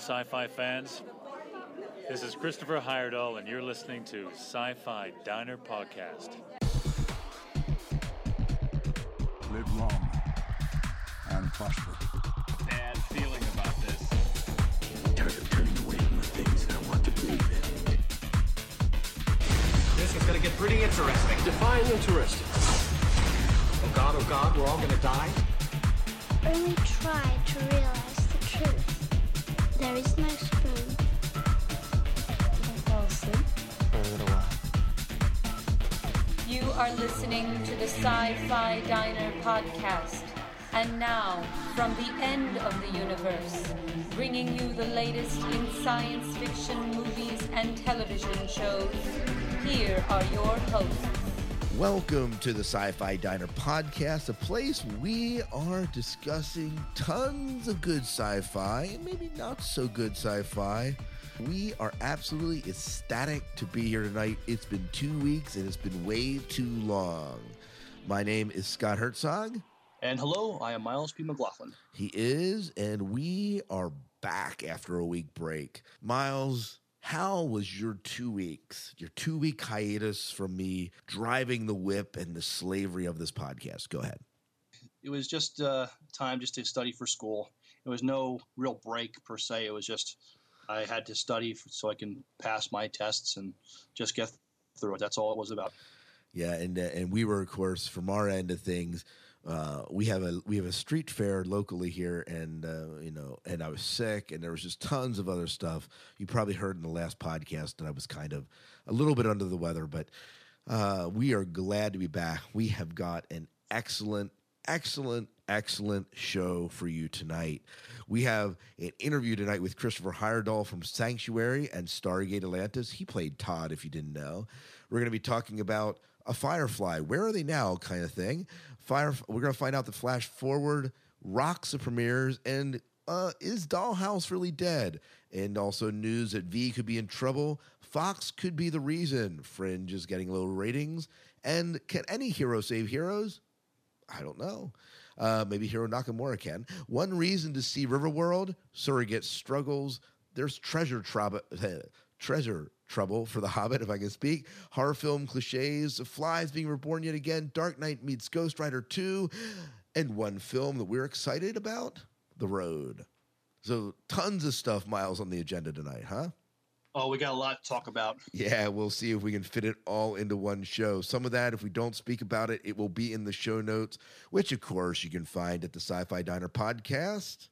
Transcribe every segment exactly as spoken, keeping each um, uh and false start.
Sci-Fi fans. This is Christopher Heyerdahl, and you're listening to Sci-Fi Diner Podcast. Live long and prosper. Bad feeling about this. Tired of turning away from the things that I want to believe in. This is going to get pretty interesting. Define interesting. Oh God, oh God, we're all going to die? Only try to realize the truth. There is no spoon. Don't fall asleep for a little while. You are listening to the Sci-Fi Diner Podcast. And now, from the end of the universe, bringing you the latest in science fiction movies and television shows, here are your hosts. Welcome to the Sci-Fi Diner Podcast, a place we are discussing tons of good sci-fi and maybe not so good sci-fi. We are absolutely ecstatic to be here tonight. It's been two weeks and it's been way too long. My name is Scott Herzog. And hello, I am Miles P. McLaughlin. He is, and we are back after a week break. Miles, how was your two weeks, your two-week hiatus from me driving the whip and the slavery of this podcast? Go ahead. It was just uh, time just to study for school. It was no real break per se. It was just I had to study so I can pass my tests and just get through it. That's all it was about. Yeah, and uh, and we were, of course, from our end of things, Uh, we have a we have a street fair locally here, and uh, you know, and I was sick, and there was just tons of other stuff. You probably heard in the last podcast that I was kind of a little bit under the weather, but uh, we are glad to be back. We have got an excellent, excellent, excellent show for you tonight. We have an interview tonight with Christopher Heyerdahl from Sanctuary and Stargate Atlantis. He played Todd, if you didn't know. We're going to be talking about a Firefly, where are they now kind of thing. Fire, we're going to find out that Flash Forward rocks the premieres, and uh, is Dollhouse really dead? And also news that V could be in trouble. Fox could be the reason. Fringe is getting low ratings. And can any hero save heroes? I don't know. Uh, maybe Hiro Nakamura can. One reason to see Riverworld, Surrogate struggles. There's treasure trouble. treasure trouble for The Hobbit, if I can speak, horror film cliches, The Flies being reborn yet again, Dark Knight meets Ghost Rider two, and one film that we're excited about, The Road. So tons of stuff, Miles, on the agenda tonight, huh? Oh, we got a lot to talk about. Yeah, we'll see if we can fit it all into one show. Some of that, if we don't speak about it, it will be in the show notes, which, of course, you can find at the Sci-Fi Diner Podcast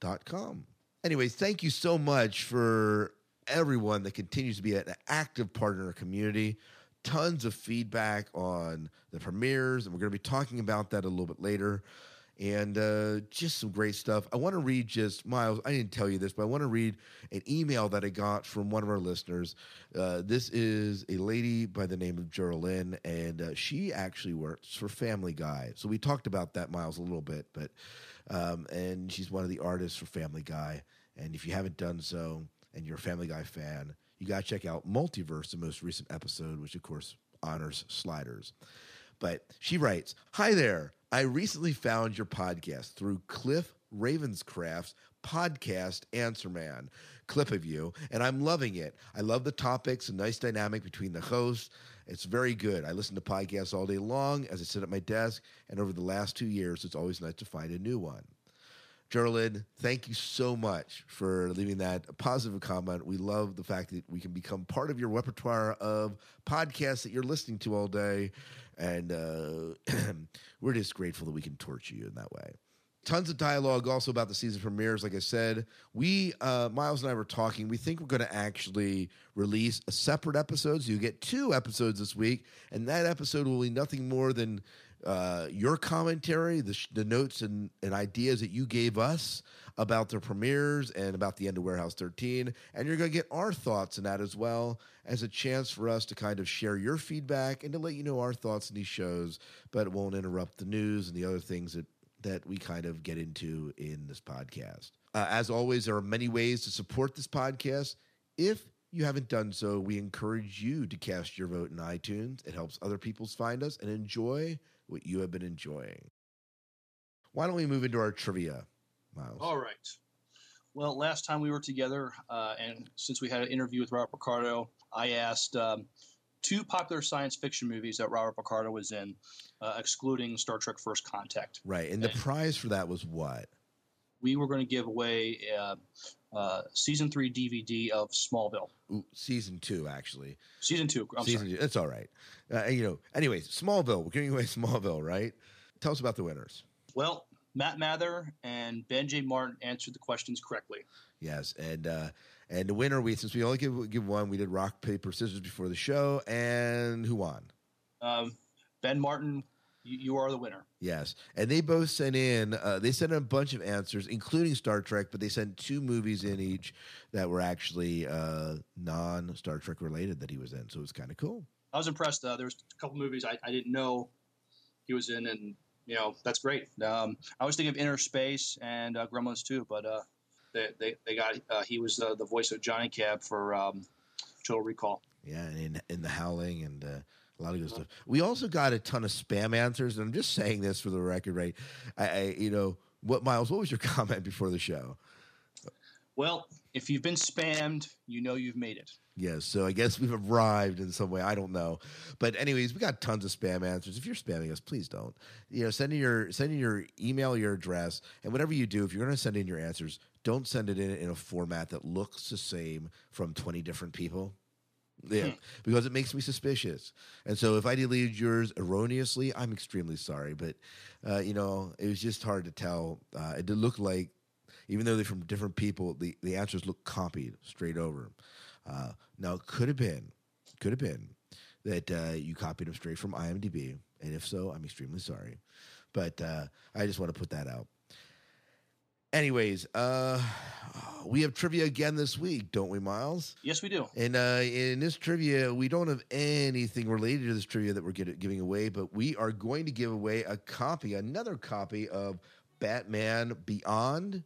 dot com. Anyways, thank you so much for everyone that continues to be an active part in our community. Tons of feedback on the premieres, and we're going to be talking about that a little bit later. And uh, just some great stuff. I want to read just, Miles, I didn't tell you this, but I want to read an email that I got from one of our listeners. Uh, this is a lady by the name of Geraldine, and uh, she actually works for Family Guy. So we talked about that, Miles, a little bit, but um, and she's one of the artists for Family Guy. And if you haven't done so, and you're a Family Guy fan, you got to check out Multiverse, the most recent episode, which, of course, honors Sliders. But she writes, "Hi there. I recently found your podcast through Cliff Ravenscraft's podcast Answer Man clip of you, and I'm loving it. I love the topics and nice dynamic between the hosts. It's very good. I listen to podcasts all day long as I sit at my desk, and over the last two years, it's always nice to find a new one." Geraldine, thank you so much for leaving that positive comment. We love the fact that we can become part of your repertoire of podcasts that you're listening to all day. And uh, we're just grateful that we can torture you in that way. Tons of dialogue also about the season premieres. Like I said, we, uh, Miles and I were talking. We think we're going to actually release a separate episode. So you get two episodes this week. And that episode will be nothing more than Uh, your commentary, the, sh- the notes and, and ideas that you gave us about the premieres and about the end of Warehouse thirteen. And you're going to get our thoughts on that as well as a chance for us to kind of share your feedback and to let you know our thoughts in these shows, but it won't interrupt the news and the other things that, that we kind of get into in this podcast. Uh, as always, there are many ways to support this podcast. If you haven't done so, we encourage you to cast your vote in iTunes. It helps other people find us and enjoy what you have been enjoying. Why don't we move into our trivia, Miles? All right. Well, last time we were together, uh, and since we had an interview with Robert Picardo, I asked um, two popular science fiction movies that Robert Picardo was in, uh, excluding Star Trek First Contact. Right, and, and the prize for that was what? We were going to give away uh, uh, season three D V D of Smallville. Ooh, season two, actually. Season two. I'm season sorry. Two. That's all right. Uh, you know, anyways, Smallville. We're giving away Smallville, right? Tell us about the winners. Well, Matt Mather and Ben J. Martin answered the questions correctly. Yes, and uh, and the winner, we since we only give give one, we did rock paper scissors before the show, and who won? Um, Ben Martin. You are the winner. Yes. And they both sent in, uh, they sent in a bunch of answers, including Star Trek, but they sent two movies in each that were actually uh, non-Star Trek related that he was in. So it was kind of cool. I was impressed. Uh, there was a couple movies I, I didn't know he was in, and, you know, that's great. Um, I was thinking of Inner Space and uh, Gremlins too, but uh, they, they, they got, uh, he was uh, the voice of Johnny Cab for um, Total Recall. Yeah, and in, in The Howling and... Uh, a lot of good stuff. We also got a ton of spam answers, and I'm just saying this for the record, right? I, I, you know, what Miles? What was your comment before the show? Well, if you've been spammed, you know you've made it. Yes, yeah, so I guess we've arrived in some way. I don't know, but anyways, we got tons of spam answers. If you're spamming us, please don't. You know, send in your send in your email, your address, and whatever you do. If you're going to send in your answers, don't send it in in a format that looks the same from twenty different people. Yeah, because it makes me suspicious. And so if I deleted yours erroneously, I'm extremely sorry. But, uh, you know, it was just hard to tell. Uh, it did look like, even though they're from different people, the, the answers looked copied straight over. Uh, now, it could have been, could have been that uh, you copied them straight from I M D B. And if so, I'm extremely sorry. But uh, I just want to put that out. Anyways, uh, we have trivia again this week, don't we, Miles? Yes, we do. And uh, in this trivia, we don't have anything related to this trivia that we're get, giving away, but we are going to give away a copy, another copy of Batman Beyond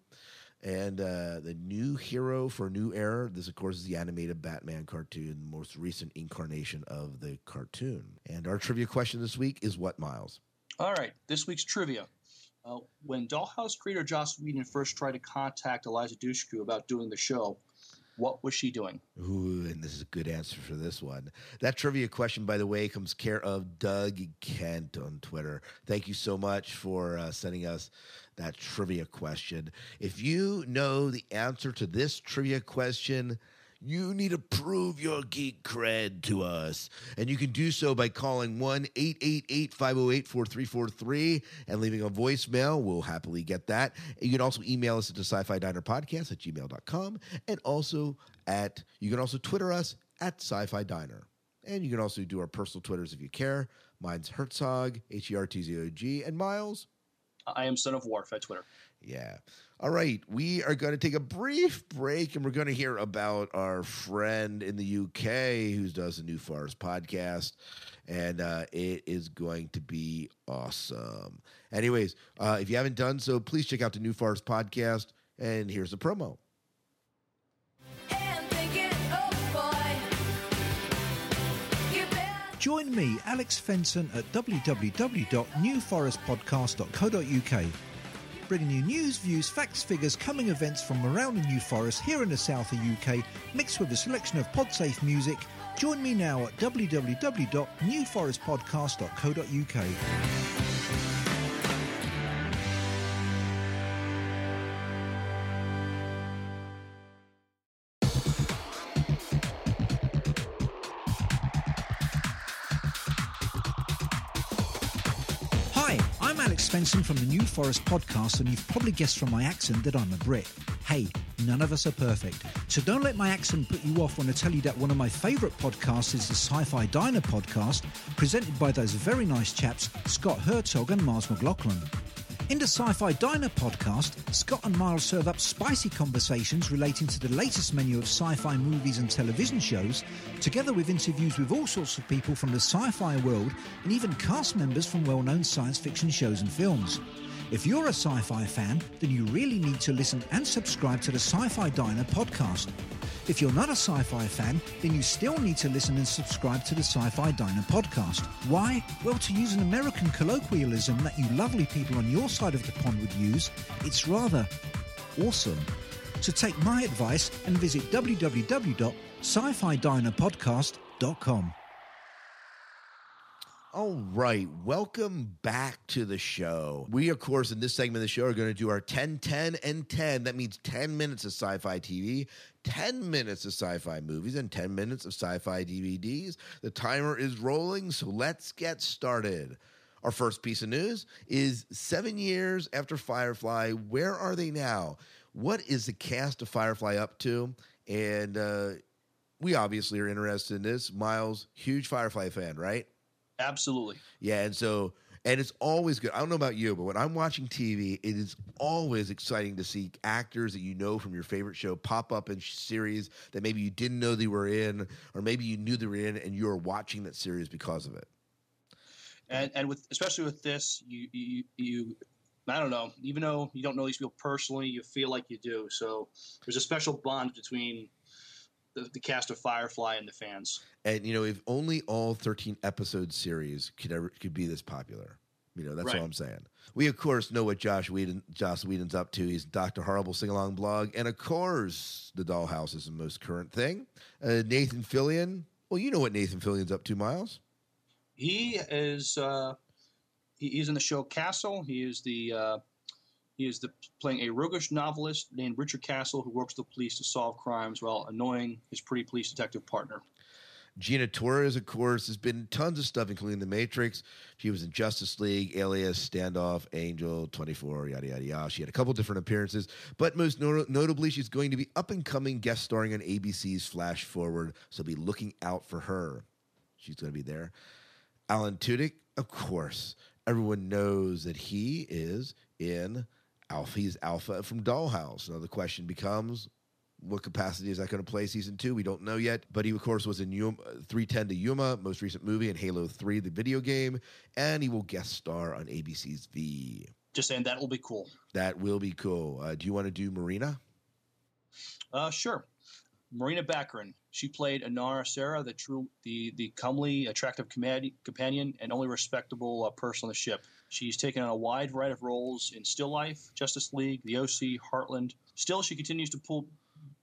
and uh, the New Hero for New Era. This, of course, is the animated Batman cartoon, the most recent incarnation of the cartoon. And our trivia question this week is what, Miles? All right, this week's trivia. Uh, when Dollhouse creator Joss Whedon first tried to contact Eliza Dushku about doing the show, what was she doing? Ooh, and this is a good answer for this one. That trivia question, by the way, comes care of Doug Kent on Twitter. Thank you so much for uh, sending us that trivia question. If you know the answer to this trivia question, you need to prove your geek cred to us. And you can do so by calling one eight eight eight, five oh eight, four three four three and leaving a voicemail. We'll happily get that. You can also email us at the sci-fi diner podcast at gmail dot com. And also at, you can also Twitter us at sci-fi diner. And you can also do our personal Twitters if you care. Mine's Herzog, H E R T Z O G. And Miles? I am Son of Warf at Twitter. Yeah. All right. We are going to take a brief break, and we're going to hear about our friend in the U K who does the New Forest podcast, and uh, it is going to be awesome. Anyways, uh, if you haven't done so, please check out the New Forest podcast, and here's the promo. Join me, Alex Fenson, at w w w dot new forest podcast dot co dot u k. Bringing you news, views, facts, figures, coming events from around the New Forest here in the south of U K, mixed with a selection of podsafe music. Join me now at w w w dot new forest podcast dot co dot u k. Benson from the New Forest podcast, and you've probably guessed from my accent that I'm a Brit. Hey, none of us are perfect, so don't let my accent put you off when I tell you that one of my favourite podcasts is the Sci-Fi Diner podcast, presented by those very nice chaps Scott Herzog and Miles McLaughlin. In the Sci-Fi Diner podcast, Scott and Miles serve up spicy conversations relating to the latest menu of sci-fi movies and television shows, together with interviews with all sorts of people from the sci-fi world and even cast members from well-known science fiction shows and films. If you're a sci-fi fan, then you really need to listen and subscribe to the Sci-Fi Diner podcast. If you're not a sci-fi fan, then you still need to listen and subscribe to the Sci-Fi Diner podcast. Why? Well, to use an American colloquialism that you lovely people on your side of the pond would use, it's rather awesome. So take my advice and visit w w w dot sci fi diner podcast dot com. All right, welcome back to the show. We, of course, in this segment of the show are going to do our ten, ten, and ten. That means ten minutes of sci-fi T V, ten minutes of sci-fi movies, and ten minutes of sci-fi D V Ds. The timer is rolling, so let's get started. Our first piece of news is seven years after Firefly, where are they now? What is the cast of Firefly up to? And uh, we obviously are interested in this. Miles, huge Firefly fan, right? Absolutely. Yeah, and so, and it's always good. I don't know about you, but when I'm watching T V, it is always exciting to see actors that you know from your favorite show pop up in series that maybe you didn't know they were in, or maybe you knew they were in and you were watching that series because of it. And and with especially with this, you, you you I don't know, even though you don't know these people personally, you feel like you do. So there's a special bond between The, the cast of Firefly and the fans. And, you know, if only all thirteen episode series could ever could be this popular. You know, that's right. All I'm saying. We, of course, know what Josh Whedon, Joss Whedon's up to. He's Doctor Horrible sing-along blog. And, of course, the Dollhouse is the most current thing. Uh, Nathan Fillion. Well, you know what Nathan Fillion's up to, Miles. He is uh, he, he's in the show Castle. He is the uh, he is the, playing a roguish novelist named Richard Castle who works with the police to solve crimes while annoying his pretty police detective partner. Gina Torres, of course, has been in tons of stuff, including The Matrix. She was in Justice League, Alias, Standoff, Angel, twenty-four, yada, yada, yada. She had a couple different appearances, but most no- notably, she's going to be up-and-coming guest starring on A B C's Flash Forward, so be looking out for her. She's going to be there. Alan Tudyk, of course. Everyone knows that he is in... Alpha, he's Alpha from Dollhouse. Now the question becomes, what capacity is that going to play season two? We don't know yet. But he, of course, was in Yuma, three ten to Yuma, most recent movie, and Halo three, the video game. And he will guest star on A B C's V. Just saying, that will be cool. That will be cool. Uh, do you want to do Marina? Uh, sure. Marina Baccarin. She played Inara Sarah, the true, the the comely, attractive companion and only respectable uh, person on the ship. She's taken on a wide variety of roles in Still Life, Justice League, The O C, Heartland. Still, she continues to pull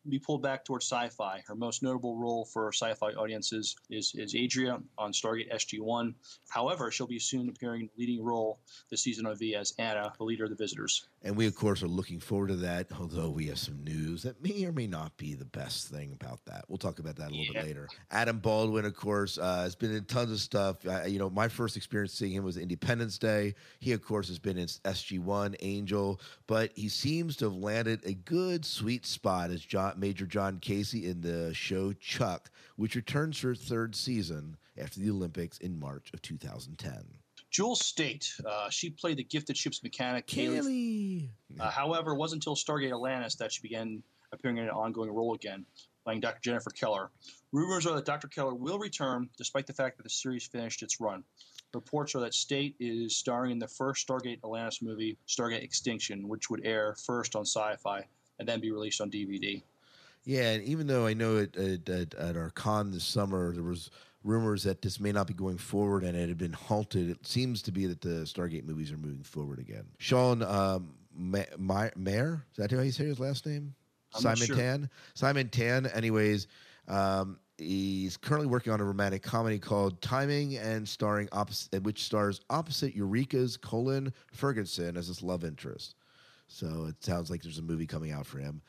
be pulled back towards sci-fi. Her most notable role for sci-fi audiences is, is Adria on Stargate S G one. However, she'll be soon appearing in a leading role this season on V as Anna, the leader of the visitors. And we, of course, are looking forward to that, although we have some news that may or may not be the best thing about that. We'll talk about that a little yeah. bit later. Adam Baldwin, of course, uh, has been in tons of stuff. Uh, you know, my first experience seeing him was Independence Day. He, of course, has been in S G one, Angel, but he seems to have landed a good sweet spot as John Major John Casey in the show Chuck, which returns for its third season after the Olympics in March of two thousand ten. Jewel State, uh, she played the gifted ship's mechanic, Kaylee. Uh, however, it wasn't until Stargate Atlantis that she began appearing in an ongoing role again, playing Doctor Jennifer Keller. Rumors are that Doctor Keller will return, despite the fact that the series finished its run. Reports are that State is starring in the first Stargate Atlantis movie, Stargate Extinction, which would air first on Sci-Fi and then be released on D V D. Yeah, and even though I know it, it, it, at our con this summer, there was rumors that this may not be going forward and it had been halted, it seems to be that the Stargate movies are moving forward again. Sean um, Ma- Ma- Mayer, is that how you say his last name? I'm Simon sure. Tan? Simon Tan, anyways, um, he's currently working on a romantic comedy called Timing, and starring opposite, which stars opposite Eureka's Colin Ferguson as his love interest. So it sounds like there's a movie coming out for him.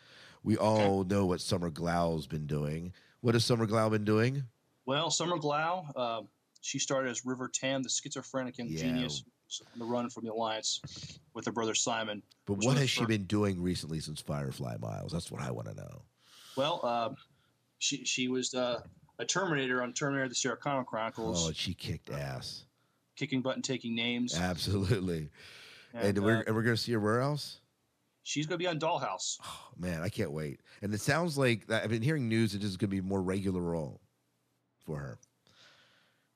We all okay. know what Summer Glau's been doing. What has Summer Glau been doing? Well, Summer Glau, uh, she started as River Tam, the schizophrenic young yeah. genius on the run from the Alliance with her brother Simon. But what has she been doing recently since Firefly, Miles? That's what I want to know. Well, uh, she she was uh, a Terminator on Terminator the Sarah Connor Chronicles. Oh, she kicked ass. Kicking butt and taking names. Absolutely. And, and we're uh, and we're going to see her where else? She's going to be on Dollhouse. Oh, man, I can't wait. And it sounds like that, I've been hearing news that this is going to be a more regular role for her.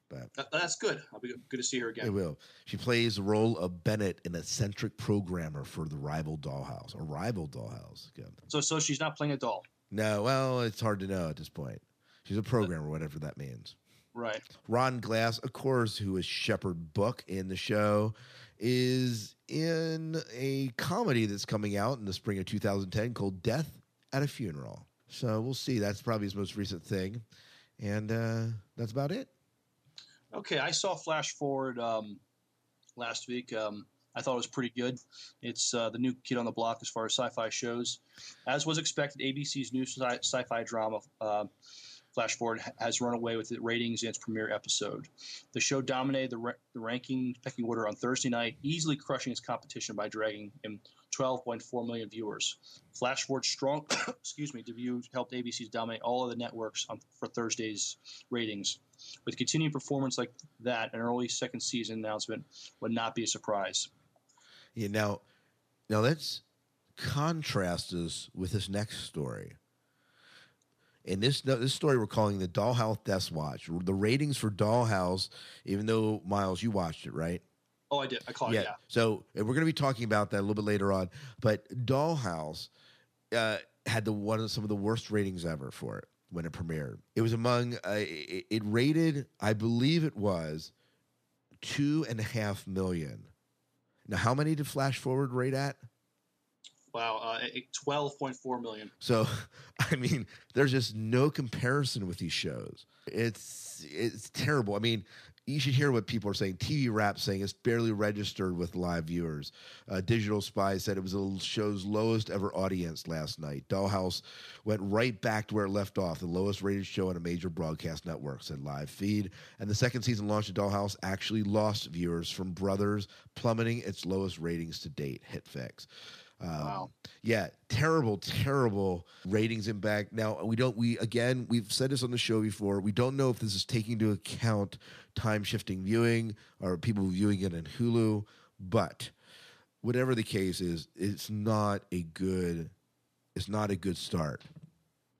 But that, That's good. I'll be good to see her again. It will. She plays the role of Bennett, an eccentric programmer for the rival Dollhouse. A rival Dollhouse. Good. So so she's not playing a doll? No, well, it's hard to know at this point. She's a programmer, whatever that means. Right. Ron Glass, of course, who is Shepherd Book in the show, is in a comedy that's coming out in the spring of two thousand ten called Death at a funeral. So we'll see. That's probably his most recent thing. And uh, that's about it. Okay, I saw Flash Forward um, last week. Um, I thought it was pretty good. It's uh, the new kid on the block as far as sci-fi shows. As was expected, A B C's new sci- sci-fi drama, uh, Flash Forward, has run away with its ratings in its premiere episode. The show dominated the, ra- the ranking pecking order on Thursday night, easily crushing its competition by dragging in twelve point four million viewers. Flash Forward's strong excuse me, debut helped A B C dominate all of the networks on, for Thursday's ratings. With continued performance like that, an early second season announcement would not be a surprise. Yeah, now, now let's contrast this with this next story. In this this story, we're calling the Dollhouse Death Watch. The ratings for Dollhouse, even though, Miles, you watched it, right? Oh, I did. I caught yeah. it, yeah. So and we're going to be talking about that a little bit later on. But Dollhouse uh, had the one of some of the worst ratings ever for it when it premiered. It was among, uh, it, it rated, I believe it was, two and a half million. Now, how many did Flash Forward rate at? Wow, uh, twelve point four million. So, I mean, there's just no comparison with these shows. It's it's terrible. I mean, you should hear what people are saying. T V Rap saying it's barely registered with live viewers. Uh, Digital Spy said it was the show's lowest ever audience last night. Dollhouse went right back to where it left off, the lowest rated show on a major broadcast network, said Live Feed. And the second season launch of Dollhouse actually lost viewers from Brothers, plummeting its lowest ratings to date, HitFix. Um, wow. Yeah, terrible, terrible ratings impact. Now, we don't, we, again, we've said this on the show before. We don't know if this is taking into account time shifting viewing or people viewing it in Hulu, but whatever the case is, it's not a good, it's not a good start.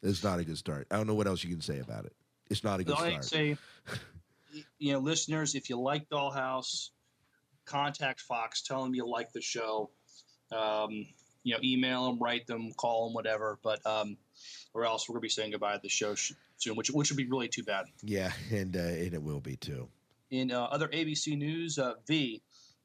It's not a good start. I don't know what else you can say about it. It's not a good start. I'd say, you know, listeners, if you like Dollhouse, contact Fox, tell them you like the show. Um, you know, email them, write them, call them, whatever. But um, or else we're gonna be saying goodbye to the show soon, which which would be really too bad. Yeah, and uh, and it will be too. In uh, other A B C news, uh, V,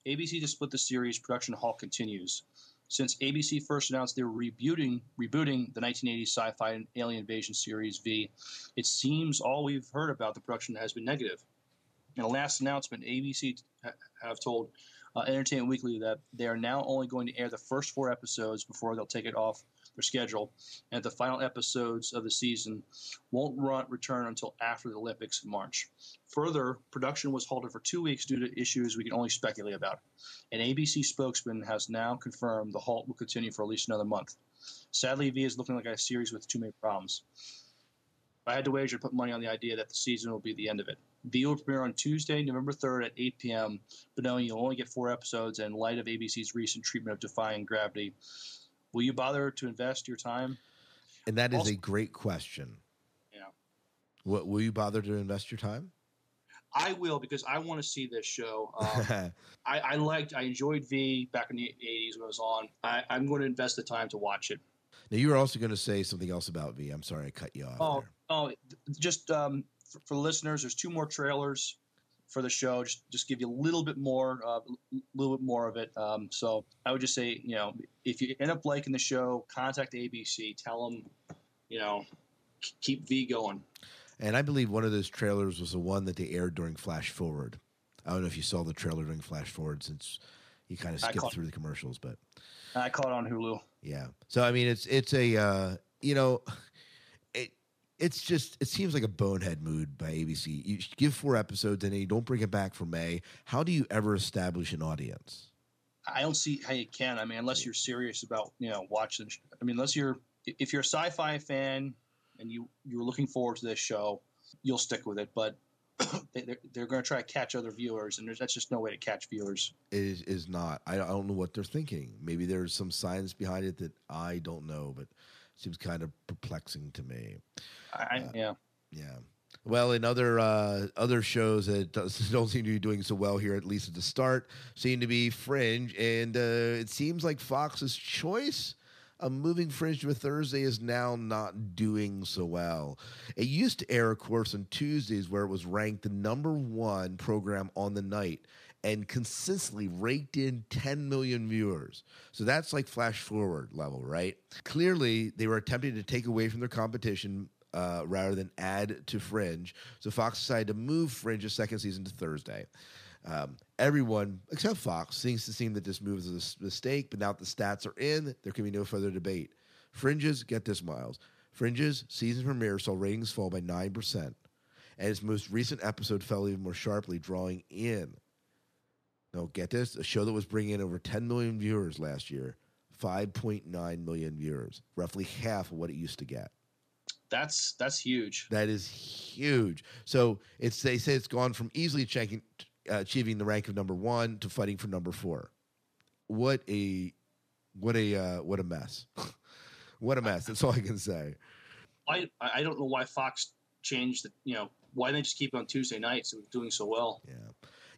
A B C to split the series production halt continues. Since A B C first announced they were rebooting rebooting the nineteen eighties sci-fi and alien invasion series V, it seems all we've heard about the production has been negative. In a last announcement, A B C ha- have told uh, Entertainment Weekly that they are now only going to air the first four episodes before they'll take it off their schedule, and the final episodes of the season won't run, return until after the Olympics in March. Further, production was halted for two weeks due to issues we can only speculate about. An A B C spokesman has now confirmed the halt will continue for at least another month. Sadly, V is looking like a series with too many problems. If I had to wager, put money on the idea that the season will be the end of it. V will premiere on Tuesday, November third at eight p.m., but knowing you'll only get four episodes and in light of A B C's recent treatment of Defying Gravity, will you bother to invest your time? And that is also a great question. Yeah. What, will you bother to invest your time? I will, because I want to see this show. Um, I, I liked, I enjoyed V back in the eighties when it was on. I, I'm going to invest the time to watch it. Now, you were also going to say something else about V. I'm sorry I cut you off. Oh, there. oh just um, – For the listeners, there's two more trailers for the show. Just, just give you a little bit more, a uh, little bit more of it. Um, so I would just say, you know, if you end up liking the show, contact A B C, tell them, you know, keep V going. And I believe one of those trailers was the one that they aired during Flash Forward. I don't know if you saw the trailer during Flash Forward, since you kind of skipped caught, through the commercials, but I caught it on Hulu. Yeah. So I mean, it's it's a uh, you know. It's just, it seems like a bonehead move by A B C. You give four episodes and then you don't bring it back for May. How do you ever establish an audience? I don't see how you can. I mean, unless you're serious about, you know, watching. I mean, unless you're, if you're a sci-fi fan and you, you're looking forward to this show, you'll stick with it. But they're, they're going to try to catch other viewers, and there's, that's just no way to catch viewers. It is, is not. I don't know what they're thinking. Maybe there's some science behind it that I don't know, but seems kind of perplexing to me. I, uh, yeah. Yeah. Well, in other uh, other shows that don't seem to be doing so well here, at least at the start, seem to be Fringe. And uh, it seems like Fox's choice of moving Fringe to a Thursday is now not doing so well. It used to air, of course, on Tuesdays, where it was ranked the number one program on the night. and consistently raked in ten million viewers. So that's like Flash Forward level, right? Clearly, they were attempting to take away from their competition uh, rather than add to Fringe. So Fox decided to move Fringe's second season to Thursday. Um, everyone, except Fox, seems to seem that this move is a mistake, but now that the stats are in, there can be no further debate. Fringe's, get this, Miles, Fringe's season premiere saw ratings fall by nine percent, and its most recent episode fell even more sharply, drawing in, no, get this, a show that was bringing in over ten million viewers last year, five point nine million viewers, roughly half of what it used to get. That's that's huge. That is huge. So it's they say it's gone from easily checking, uh, achieving the rank of number one to fighting for number four. What a what a uh, what a mess. What a mess. That's all I can say. I I don't know why Fox changed the, you know, why they just keep it on Tuesday nights. It was doing so well. Yeah.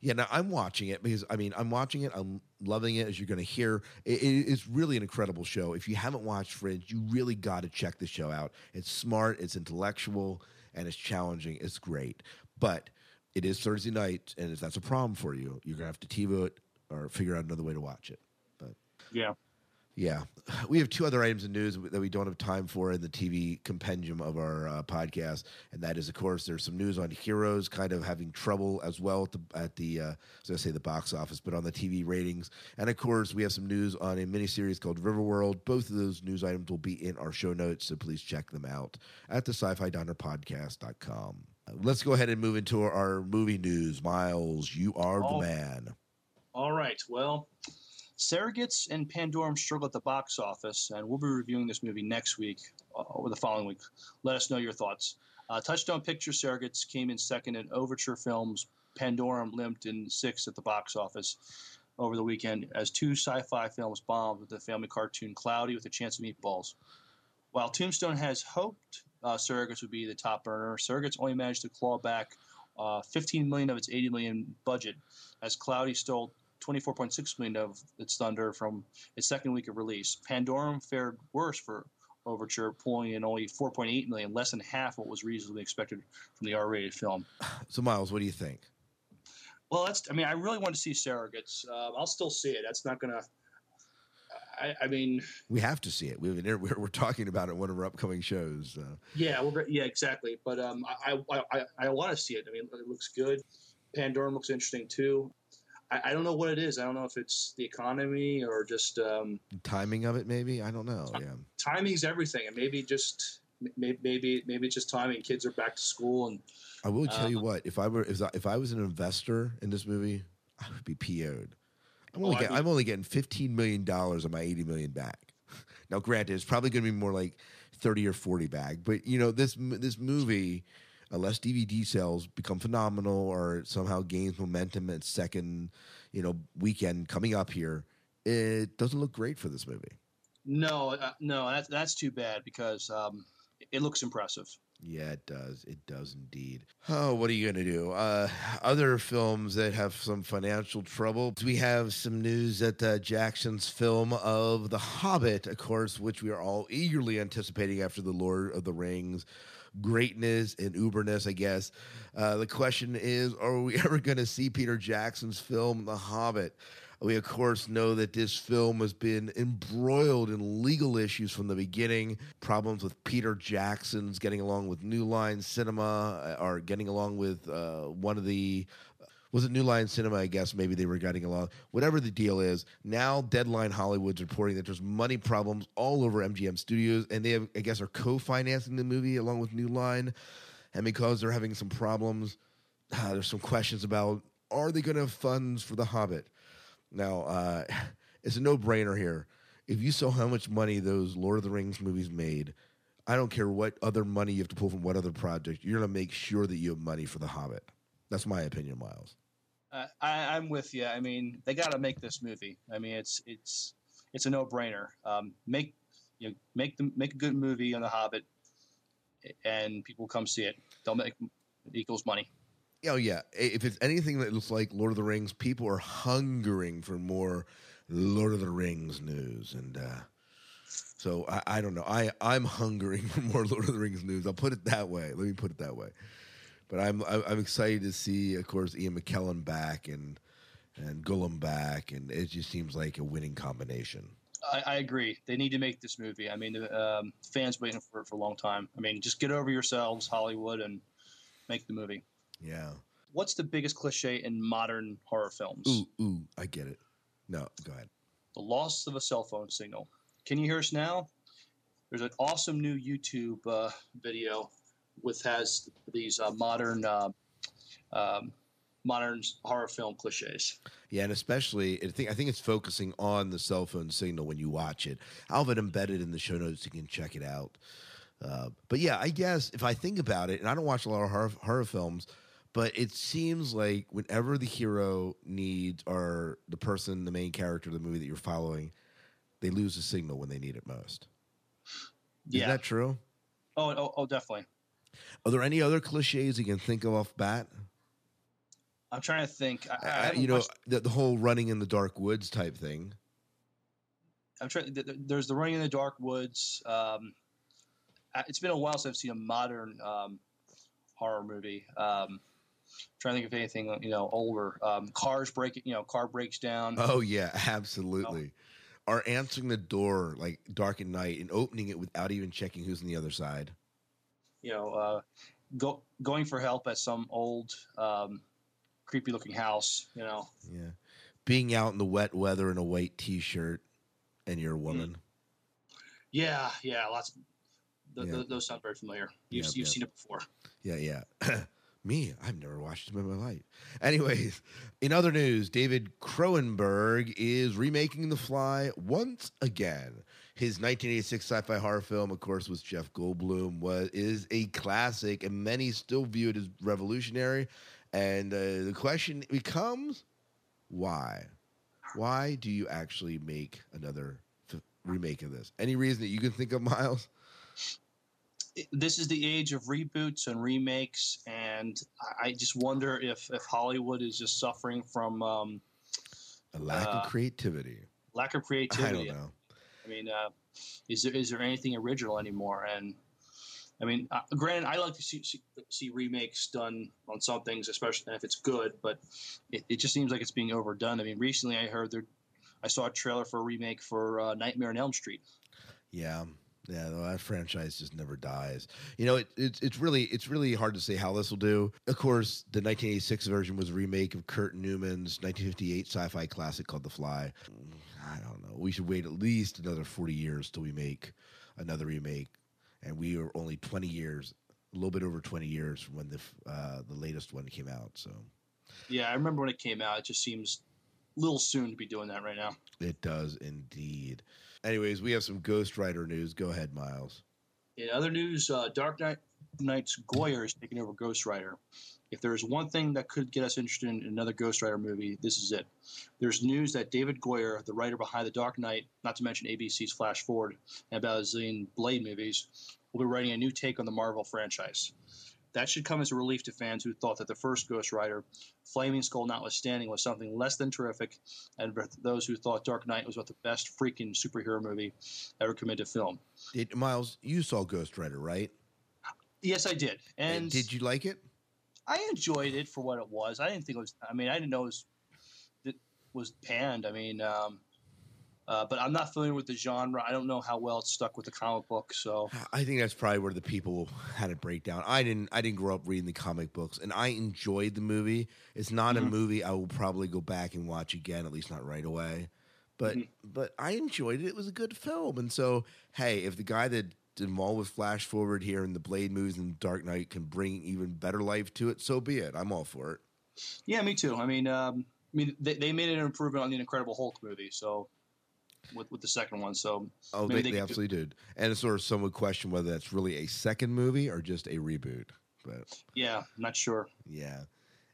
Yeah. Now I'm watching it because, I mean, I'm watching it. I'm loving it, as you're going to hear. It, it, it's really an incredible show. If you haven't watched Fringe, you really got to check the show out. It's smart, it's intellectual, and it's challenging. It's great. But it is Thursday night, and if that's a problem for you, you're going to have to TiVo it or figure out another way to watch it. But yeah. Yeah. We have two other items of news that we don't have time for in the T V compendium of our uh, podcast, and that is, of course, there's some news on Heroes kind of having trouble as well at the, at the uh, I was going to say the box office, but on the T V ratings. And, of course, we have some news on a miniseries called Riverworld. Both of those news items will be in our show notes, so please check them out at the sci-fi diner podcast dot com. Let's go ahead and move into our, our movie news. Miles, you are oh. the man. All right. Well, Surrogates and Pandorum struggle at the box office, and we'll be reviewing this movie next week uh, or the following week. Let us know your thoughts. Uh, Touchstone Pictures' Surrogates came in second, and Overture Films' Pandorum limped in sixth at the box office over the weekend as two sci-fi films bombed with the family cartoon Cloudy with a Chance of Meatballs. While Tombstone has hoped uh, Surrogates would be the top earner, Surrogates only managed to claw back uh, fifteen million dollars of its eighty million dollars budget as Cloudy stole twenty-four point six million dollars of its thunder from its second week of release. Pandorum fared worse for Overture, pulling in only four point eight million dollars, less than half what was reasonably expected from the R-rated film. So, Miles, what do you think? Well, that's, I mean, I really want to see Surrogates. Uh, I'll still see it. That's not going to – I mean – We have to see it. We've been, we're, we're talking about it in one of our upcoming shows. Uh. Yeah, well, yeah, exactly. But um, I, I, I, I want to see it. I mean, it looks good. Pandorum looks interesting too. I don't know what it is. I don't know if it's the economy or just um, timing of it. Maybe I don't know. Yeah, timing's everything, and maybe just maybe maybe maybe just timing. Kids are back to school, and I will tell um, you what. If I were if I, if I was an investor in this movie, I would be P O'd. I'm only, oh, get, be, I'm only getting fifteen million dollars of my eighty million dollars back. Now, granted, it's probably going to be more like thirty or forty back, but you know this this movie. Unless D V D sales become phenomenal or somehow gains momentum at second, you know, weekend coming up here, it doesn't look great for this movie. No, uh, no, that's that's too bad because um, it looks impressive. Yeah, it does. It does indeed. Oh, what are you going to do? Uh, other films that have some financial trouble. We have some news that uh, Jackson's film of The Hobbit, of course, which we are all eagerly anticipating after The Lord of the Rings. Greatness and uberness, I guess. Uh, the question is, are we ever going to see Peter Jackson's film, The Hobbit? We, of course, know that this film has been embroiled in legal issues from the beginning. Problems with Peter Jackson's getting along with New Line Cinema or getting along with uh, one of the... Was it New Line Cinema? I guess maybe they were getting along. Whatever the deal is, now Deadline Hollywood's reporting that there's money problems all over M G M Studios, and they, have, I guess, are co-financing the movie along with New Line. And because they're having some problems, uh, there's some questions about, are they going to have funds for The Hobbit? Now, uh, it's a no-brainer here. If you saw how much money those Lord of the Rings movies made, I don't care what other money you have to pull from what other project, you're going to make sure that you have money for The Hobbit. That's my opinion, Miles. Uh, I, I'm with you. I mean, they got to make this movie. I mean, it's it's it's a no-brainer. Um, make you know, make them make a good movie on The Hobbit, and people come see it. They'll make it equals money. Oh yeah. If it's anything that looks like Lord of the Rings, people are hungering for more Lord of the Rings news, and uh, so I, I don't know. I I'm hungering for more Lord of the Rings news. I'll put it that way. Let me put it that way. But I'm I'm excited to see, of course, Ian McKellen back, and and Gullum back, and it just seems like a winning combination. I, I agree. They need to make this movie. I mean, the um, fans waiting for it for a long time. I mean, just get over yourselves, Hollywood, and make the movie. Yeah. What's the biggest cliche in modern horror films? Ooh, ooh, I get it. No, go ahead. The loss of a cell phone signal. Can you hear us now? There's an awesome new YouTube uh, video with has these uh, modern uh, um, modern horror film cliches. Yeah, and especially I think I think it's focusing on the cell phone signal when you watch it. I'll have it embedded in the show notes. You can check it out. Uh, but yeah, I guess if I think about it, and I don't watch a lot of horror, horror films, but it seems like whenever the hero needs or the person, the main character of the movie that you're following, they lose the signal when they need it most. Yeah. Is that true? Oh, oh, oh, definitely. Are there any other cliches you can think of off bat? I'm trying to think. I, I, I, you know, watched... the, the whole running in the dark woods type thing. I'm trying. There's the running in the dark woods. Um, it's been a while since I've seen a modern um, horror movie. Um, I'm trying to think of anything you know older. Um, cars breaking. You know, car breaks down. Oh yeah, absolutely. You know? Are answering the door like dark at night and opening it without even checking who's on the other side. You know, uh, go, going for help at some old um, creepy-looking house, you know. Yeah. Being out in the wet weather in a white T-shirt and you're a woman. Mm. Yeah, yeah. Lots. Th- yeah. Th- those sound very familiar. You've, yeah, you've yeah. seen it before. Yeah, yeah. Me, I've never watched him in my life. Anyways, in other news, David Cronenberg is remaking The Fly once again. His nineteen eighty-six sci-fi horror film, of course, with Jeff Goldblum, was is a classic, and many still view it as revolutionary. And uh, the question becomes, why? Why do you actually make another f- remake of this? Any reason that you can think of, Miles? This is the age of reboots and remakes, and I just wonder if, if Hollywood is just suffering from um, a lack uh, of creativity. Lack of creativity. I don't know. I mean, uh, is there is there anything original anymore? And I mean, uh, granted, I like to see, see see remakes done on some things, especially if it's good. But it, it just seems like it's being overdone. I mean, recently I heard there, I saw a trailer for a remake for uh, Nightmare on Elm Street. Yeah. Yeah, that franchise just never dies. You know, it, it, it's really it's really hard to say how this will do. Of course, the nineteen eighty-six version was a remake of Kurt Newman's nineteen fifty-eight sci-fi classic called The Fly. I don't know. We should wait at least another forty years till we make another remake. And we are only twenty years, a little bit over twenty years from when the uh, the latest one came out. So, yeah, I remember when it came out. It just seems a little soon to be doing that right now. It does indeed. Anyways, we have some Ghost Rider news. Go ahead, Miles. In other news, uh, Dark Knight, Knight's Goyer is taking over Ghost Rider. If there is one thing that could get us interested in another Ghost Rider movie, this is it. There's news that David Goyer, the writer behind The Dark Knight, not to mention A B C's Flash Forward and about a zillion Blade movies, will be writing a new take on the Marvel franchise. That should come as a relief to fans who thought that the first Ghost Rider, Flaming Skull notwithstanding, was something less than terrific, and for those who thought Dark Knight was about the best freaking superhero movie ever committed to film. Did, Miles, you saw Ghost Rider, right? Yes, I did. And, and did you like it? I enjoyed it for what it was. I didn't think it was. I mean, I didn't know it was, it was panned. I mean, um, uh, but I'm not familiar with the genre. I don't know how well it's stuck with the comic book. So I think that's probably where the people had a breakdown. I didn't. I didn't grow up reading the comic books, and I enjoyed the movie. It's not mm-hmm. a movie I will probably go back and watch again, at least not right away. But mm-hmm. but I enjoyed it. It was a good film, and so hey, if the guy that involved with Flash Forward here and the Blade movies and Dark Knight can bring even better life to it, so be it. I'm all for it. Yeah, me too. I mean, um, I mean, they, they made an improvement on the Incredible Hulk movie, so with with the second one. So oh, they, they, they absolutely do. did. And sort of some would question whether that's really a second movie or just a reboot. But yeah, not sure. Yeah.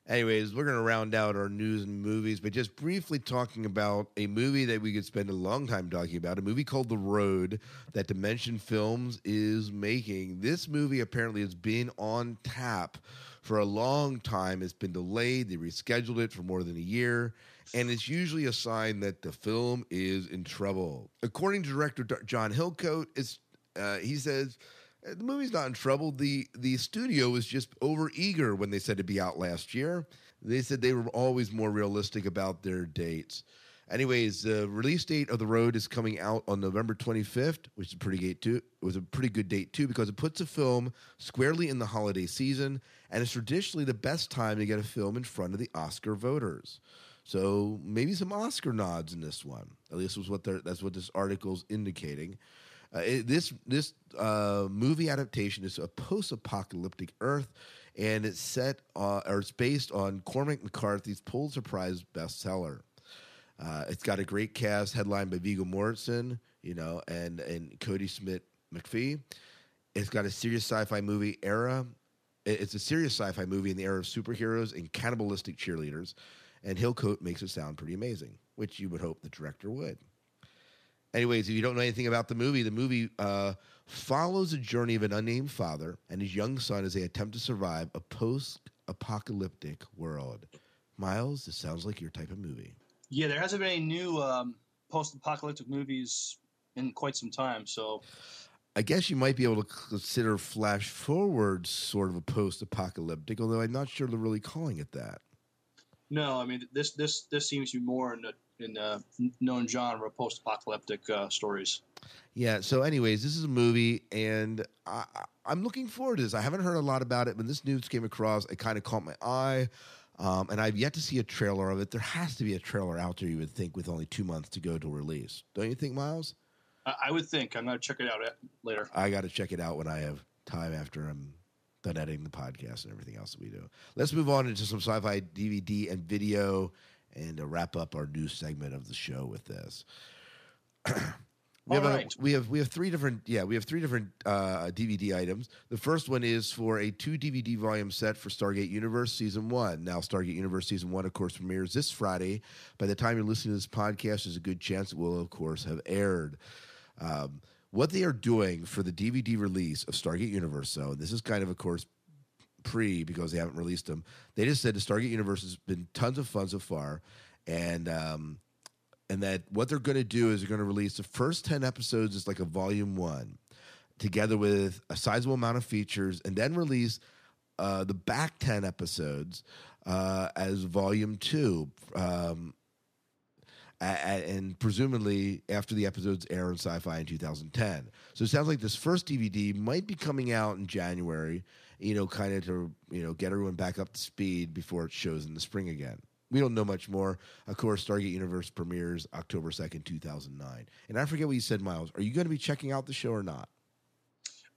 Anyways, we're going to round out our news and movies, but just briefly talking about a movie that we could spend a long time talking about, a movie called The Road that Dimension Films is making. This movie apparently has been on tap for a long time. It's been delayed. They rescheduled it for more than a year, and it's usually a sign that the film is in trouble. According to director John Hillcoat, it's, uh, he says... the movie's not in trouble. The the studio was just overeager when they said it'd be out last year. They said they were always more realistic about their dates. Anyways, the release date of The Road is coming out on November twenty-fifth, which is pretty good too. It was a pretty good date too, because it puts a film squarely in the holiday season, and it's traditionally the best time to get a film in front of the Oscar voters. So maybe some Oscar nods in this one. At least was what that's what this article's indicating. Uh, it, this this uh, movie adaptation is a post-apocalyptic Earth, and it's set uh, or it's based on Cormac McCarthy's Pulitzer Prize bestseller. Uh, it's got a great cast, headlined by Viggo Mortensen, you know, and and Cody Smith McPhee. It's got a serious sci-fi movie era. It's a serious sci-fi movie in the era of superheroes and cannibalistic cheerleaders. And Hillcoat makes it sound pretty amazing, which you would hope the director would. Anyways, if you don't know anything about the movie, the movie uh, follows the journey of an unnamed father and his young son as they attempt to survive a post-apocalyptic world. Miles, this sounds like your type of movie. Yeah, there hasn't been any new um, post-apocalyptic movies in quite some time, so... I guess you might be able to consider Flash Forward sort of a post-apocalyptic, although I'm not sure they're really calling it that. No, I mean, this this this seems to be more in the in the known genre, post-apocalyptic uh, stories. Yeah, so anyways, this is a movie, and I, I'm looking forward to this. I haven't heard a lot about it. When this news came across, it kind of caught my eye, um, and I've yet to see a trailer of it. There has to be a trailer out there, you would think, with only two months to go to release. Don't you think, Miles? I, I would think. I'm going to check it out later. I got to check it out when I have time after I'm done editing the podcast and everything else that we do. Let's move on into some sci-fi D V D and video and uh, wrap up our new segment of the show with this. we, have right. a, we have we have three different yeah we have three different uh, D V D items. The first one is for a two D V D volume set for Stargate Universe Season One. Now, Stargate Universe Season One, of course, premieres this Friday. By the time you're listening to this podcast, there's a good chance it will, of course, have aired. Um, What they are doing for the D V D release of Stargate Universe, though, and this is kind of, of course, pre, because they haven't released them, they just said the Stargate Universe has been tons of fun so far, and um, and that what they're going to do is they're going to release the first ten episodes as like a volume one, together with a sizable amount of features, and then release uh, the back ten episodes uh, as volume two, um and presumably after the episodes air on Sci-Fi in two thousand ten. So it sounds like this first D V D might be coming out in January, you know, kind of to, you know, get everyone back up to speed before it shows in the spring again. We don't know much more. Of course, Stargate Universe premieres October second, two thousand nine. And I forget what you said, Miles. Are you going to be checking out the show or not?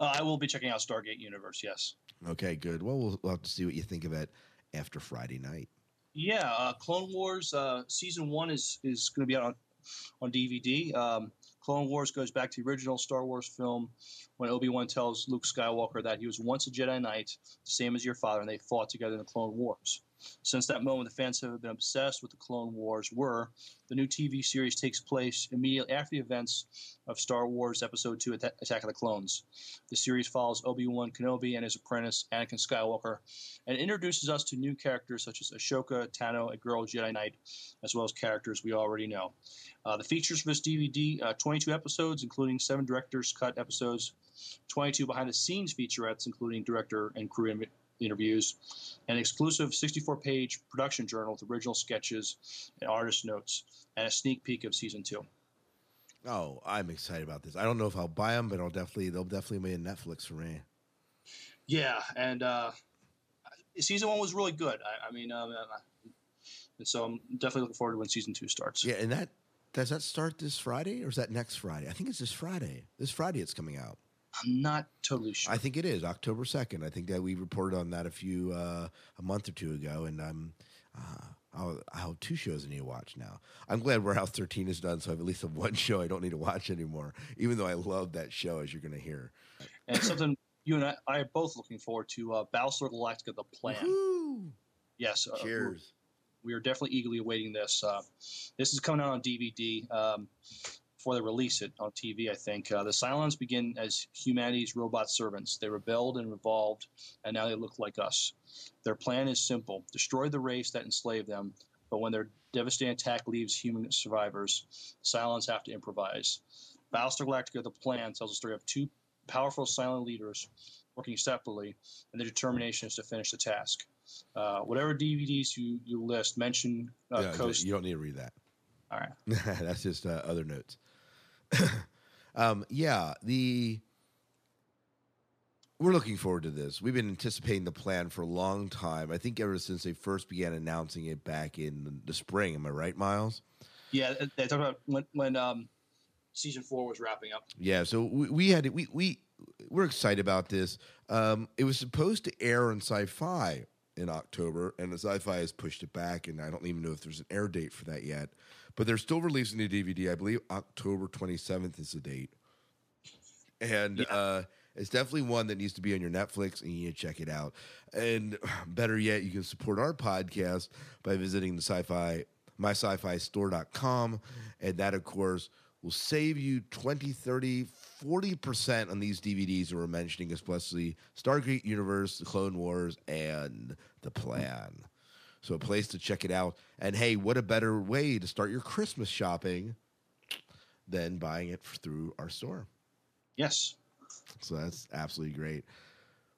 Uh, I will be checking out Stargate Universe, yes. Okay, good. Well, we'll, we'll have to see what you think of it after Friday night. Yeah, uh, Clone Wars uh, season one is is going to be out on on D V D. Um, Clone Wars goes back to the original Star Wars film when Obi-Wan tells Luke Skywalker that he was once a Jedi Knight, same as your father, and they fought together in the Clone Wars. Since that moment, the fans have been obsessed with the Clone Wars. Were the new T V series takes place immediately after the events of Star Wars Episode Two: Attack of the Clones. The series follows Obi-Wan Kenobi and his apprentice Anakin Skywalker, and introduces us to new characters such as Ahsoka Tano, a girl Jedi Knight, as well as characters we already know. Uh, the features for this D V D: uh, twenty-two episodes, including seven director's cut episodes, twenty-two behind-the-scenes featurettes, including director and crew Im- interviews, an exclusive sixty-four page production journal with original sketches and artist notes, and a sneak peek of season two. Oh, I'm excited about this. I don't know if I'll buy them, but I'll definitely they'll definitely be on Netflix for me. Yeah, and uh, season one was really good. I, I mean, um, and so I'm definitely looking forward to when season two starts. Yeah, and that does that start this Friday or is that next Friday? I think it's this Friday. This Friday it's coming out. I'm not totally sure. I think it is October second. I think that we reported on that a few uh, a month or two ago, and I'm. Uh, I'll, I'll have two shows I need to watch now. I'm glad Warehouse thirteen is done, so I have at least have one show I don't need to watch anymore, even though I love that show, as you're going to hear. And something you and I, I are both looking forward to, uh, Battlestar Galactica, The Plan. Woo! Yes. Uh, Cheers. We are definitely eagerly awaiting this. Uh, this is coming out on D V D um, before they release it on T V, I think. Uh, the Cylons begin as humanity's robot servants. They rebelled and revolved, and now they look like us. Their plan is simple: destroy the race that enslaved them, but when their devastating attack leaves human survivors, Cylons have to improvise. Battlestar Galactica: The Plan tells the story of two powerful Cylon leaders working separately, and their determination is to finish the task. uh, whatever D V Ds you, you list, mention uh, no, Coast. You don't need to read that. All right. That's just uh, other notes. um, yeah, the we're looking forward to this. We've been anticipating the plan for a long time. I think ever since they first began announcing it back in the spring. Am I right, Miles? Yeah, they talked about when, when um, season four was wrapping up. Yeah, so we, we had we we we're excited about this. Um, it was supposed to air on Sci-Fi in October, and Sci-Fi has pushed it back, and I don't even know if there's an air date for that yet. But they're still releasing the D V D. I believe October twenty-seventh is the date, and yeah. uh, it's definitely one that needs to be on your Netflix, and you need to check it out. And better yet, you can support our podcast by visiting the Sci-Fi my sci-fi store dot com, and that, of course, will save you twenty, thirty, forty percent on these D V Ds that we're mentioning, especially Stargate Universe, The Clone Wars, and The Plan. So a place to check it out. And, hey, what a better way to start your Christmas shopping than buying it through our store. Yes. So that's absolutely great.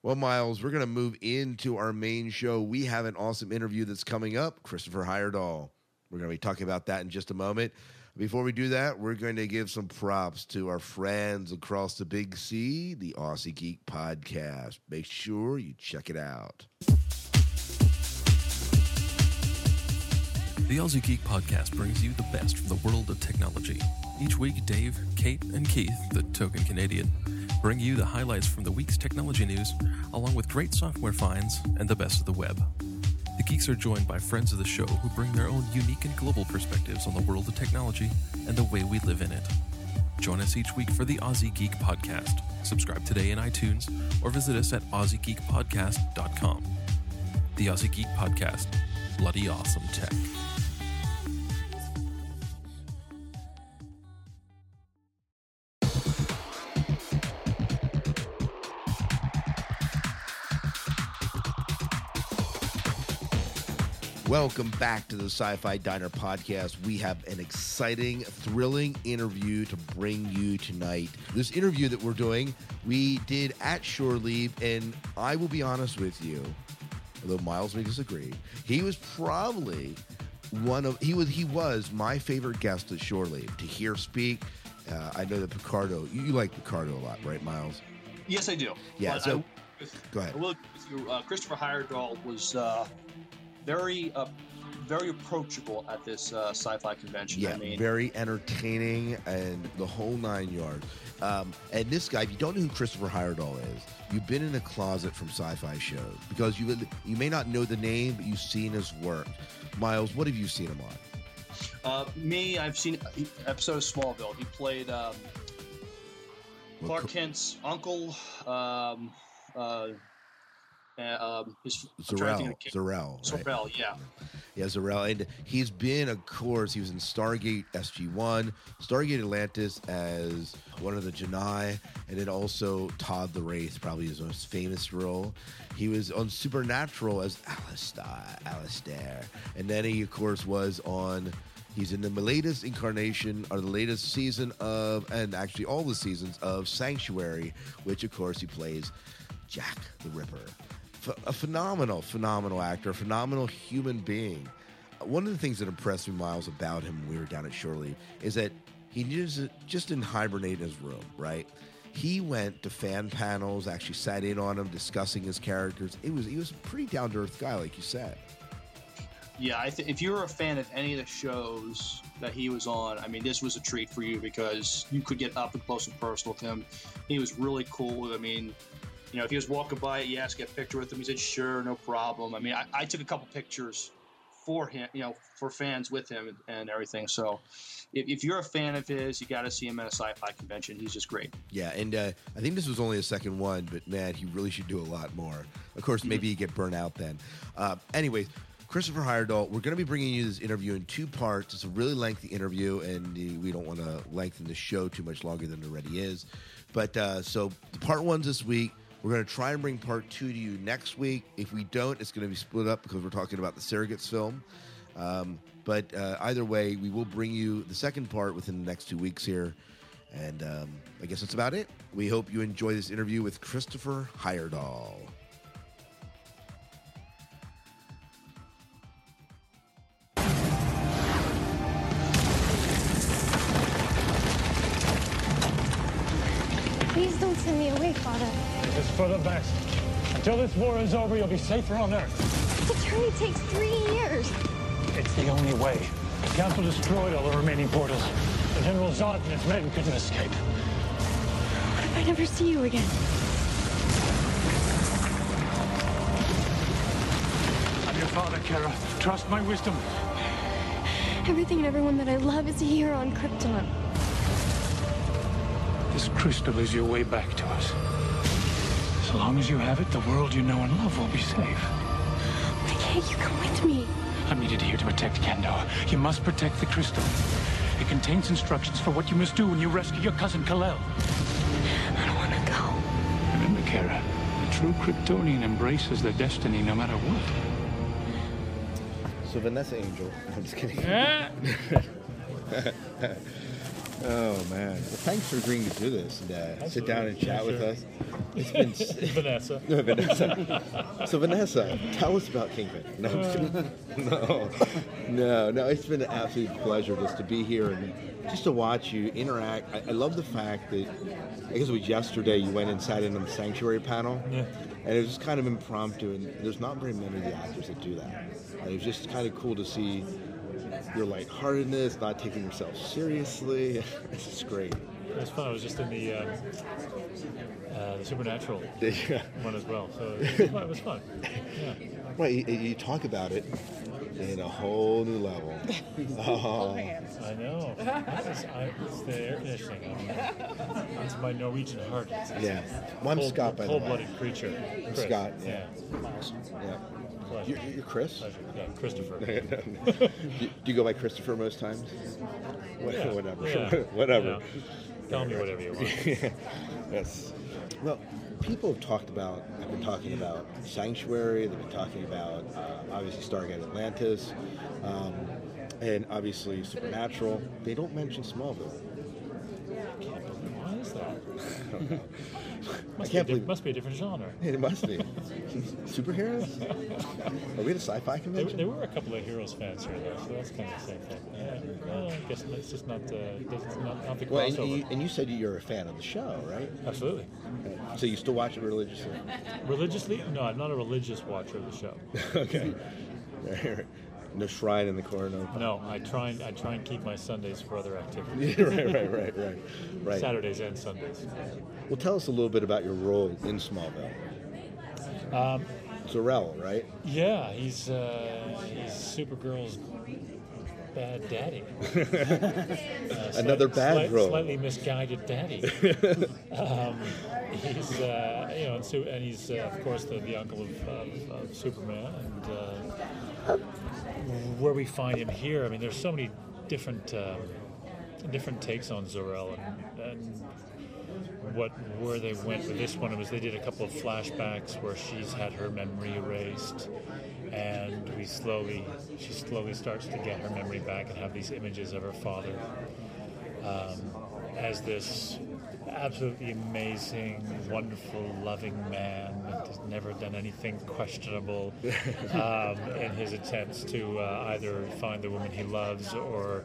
Well, Miles, we're going to move into our main show. We have an awesome interview that's coming up, Christopher Heyerdahl. We're going to be talking about that in just a moment. Before we do that, we're going to give some props to our friends across the Big C, the Aussie Geek Podcast. Make sure you check it out. The Aussie Geek Podcast brings you the best from the world of technology. Each week, Dave, Kate, and Keith, the token Canadian, bring you the highlights from the week's technology news, along with great software finds and the best of the web. The geeks are joined by friends of the show who bring their own unique and global perspectives on the world of technology and the way we live in it. Join us each week for the Aussie Geek Podcast. Subscribe today in iTunes or visit us at aussie geek podcast dot com. The Aussie Geek Podcast. Bloody awesome tech. Welcome back to the Sci-Fi Diner Podcast. We have an exciting, thrilling interview to bring you tonight. This interview that we're doing, we did at Shore Leave, and I will be honest with you, although Miles may disagree, he was probably one of, he was he was my favorite guest at Shore Leave to hear speak. Uh, I know that Picardo, you, you like Picardo a lot, right, Miles? Yes, I do. Yeah, but so, I, go ahead. I will agree with you. Uh, Christopher Heyerdahl was... Uh, Very, uh, very approachable at this uh, sci-fi convention. Yeah, I mean, very entertaining and the whole nine yards. Um, and this guy, if you don't know who Christopher Heyerdahl is, you've been in the closet from sci-fi shows because you you may not know the name, but you've seen his work. Miles, what have you seen him on? Uh, me, I've seen an episode of Smallville. He played um, Clark Kent's uncle. Um, uh, Uh, um, his, Zor-El, Zor-El, right? Zor-El, yeah, yeah, Zor-El, and he's been, of course, he was in Stargate S G one, Stargate Atlantis as one of the Jedi, and then also Todd the Wraith, probably his most famous role. He was on Supernatural as Alistair, Alistair, and then he, of course, was on. He's in the latest incarnation, or the latest season of, and actually all the seasons of Sanctuary, which, of course, he plays Jack the Ripper. A phenomenal, phenomenal actor, a phenomenal human being. One of the things that impressed me, Miles, about him when we were down at Shore Leave is that he just, just didn't hibernate in his room, right? He went to fan panels, actually sat in on them, discussing his characters. It was he was a pretty down-to-earth guy, like you said. Yeah, I th- if you were a fan of any of the shows that he was on, I mean, this was a treat for you because you could get up and close and personal with him. He was really cool. I mean... You know, if he was walking by, you asked, get a picture with him. He said, sure, no problem. I mean, I, I took a couple pictures for him, you know, for fans with him and, and everything. So if, if you're a fan of his, you got to see him at a sci-fi convention. He's just great. Yeah, and uh, I think this was only a second one, but, man, he really should do a lot more. Of course, maybe mm-hmm. you get burnt out then. Uh, anyways, Christopher Heyerdahl, we're going to be bringing you this interview in two parts. It's a really lengthy interview, and we don't want to lengthen the show too much longer than it already is. But uh, so part one's this week. We're going to try and bring part two to you next week. If we don't, it's going to be split up because we're talking about the Surrogates film. Um, but uh, either way, we will bring you the second part within the next two weeks here. And um, I guess that's about it. We hope you enjoy this interview with Christopher Heyerdahl. send me away, Father. Just for the best. Until this war is over, you'll be safer on Earth. The journey takes three years. It's the only way. The Council destroyed all the remaining portals. The General Zod and his men couldn't escape. What if I never see you again? I'm your father, Kara. Trust my wisdom. Everything and everyone that I love is here on Krypton. This crystal is your way back to us. So long as you have it, the world you know and love will be safe. Why can't you come with me? I'm needed here to protect Kando. You must protect the crystal. It contains instructions for what you must do when you rescue your cousin, Kal-El. I don't want to go. Remember, Kara, a true Kryptonian embraces their destiny no matter what. So Vanessa Angel. I'm just kidding. Yeah. Oh man! Well, thanks for agreeing to do this and uh, Absolutely. sit down and chat yeah, with sure. us. It's been Vanessa. No, Vanessa. So Vanessa, tell us about Kingpin. No, I'm just kidding. no, no, no. It's been an absolute pleasure just to be here and just to watch you interact. I, I love the fact that I guess it was yesterday you went inside into the Sanctuary panel. Yeah. And it was just kind of impromptu, and there's not very many of the actors that do that. And it was just kind of cool to see your lightheartedness, not taking yourself seriously. It's just great. It was fun. I was just in the, um, uh, the Supernatural yeah. one as well, so it was fun. Yeah. Right, you, you talk about it in a whole new level. Oh. I know. Is, I, it's the air conditioning. I'm, it's my Norwegian heart. It's, it's yeah. Well, I'm cold, Scott, by the way. Cold-blooded creature. I'm Scott. Yeah. Yeah. yeah. You're, you're Chris? Pleasure. Yeah, Christopher. no, no, no. do, do you go by Christopher most times? Yeah. Whatever. Yeah. Whatever. You know, tell me whatever you want. yeah. Yes. Well, people have talked about, I've been talking about Sanctuary, they've been talking about, uh, obviously, Stargate Atlantis, um, and obviously Supernatural. They don't mention Smallville. I can't believe it. Why is that? I don't know. I can't believe it. Must be a different genre. It must be. Superheroes? Are we at a sci-fi convention? There, there were a couple of Heroes fans here, though, so that's kind of the same thing. Yeah. Well, I guess it's just not, uh, it's not, not the crossover. Well, and you, and you said you're a fan of the show, right? Absolutely. Okay. So you still watch it religiously? Religiously? No, I'm not a religious watcher of the show. Okay. No shrine in the corner. No, I try and I try and keep my Sundays for other activities. right, right, right, right, right. Saturdays and Sundays. Well, tell us a little bit about your role in Smallville. Um, Zor-El, right? Yeah, he's uh, he's Supergirl's bad daddy. uh, Another slight, bad slight, role. Slightly misguided daddy. um, he's uh, you know, and, so, and he's uh, of course the, the uncle of, of, of Superman and. Uh, Where we find him here, I mean, there's so many different um, different takes on Zor-El, and, and what where they went with this one was they did a couple of flashbacks where she's had her memory erased, and we slowly she slowly starts to get her memory back and have these images of her father um, as this absolutely amazing, wonderful, loving man that has never done anything questionable um, in his attempts to uh, either find the woman he loves or,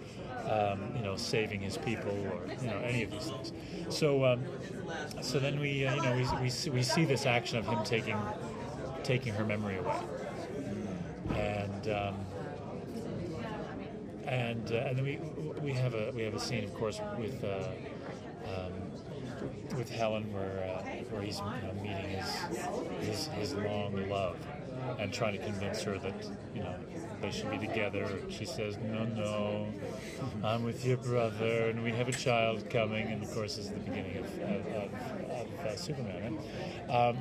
um, you know, saving his people or, you know, any of these things. So, um, so then we, uh, you know, we, we we see this action of him taking taking her memory away, and um, and uh, and then we we have a we have a scene, of course, with. Uh, um, with Helen, where uh, where he's you know, meeting his, his his long love and trying to convince her that you know they should be together. She says, "No, no, I'm with your brother, and we have a child coming." And of course, this is the beginning of, of, of, of uh, Superman. Right? Um,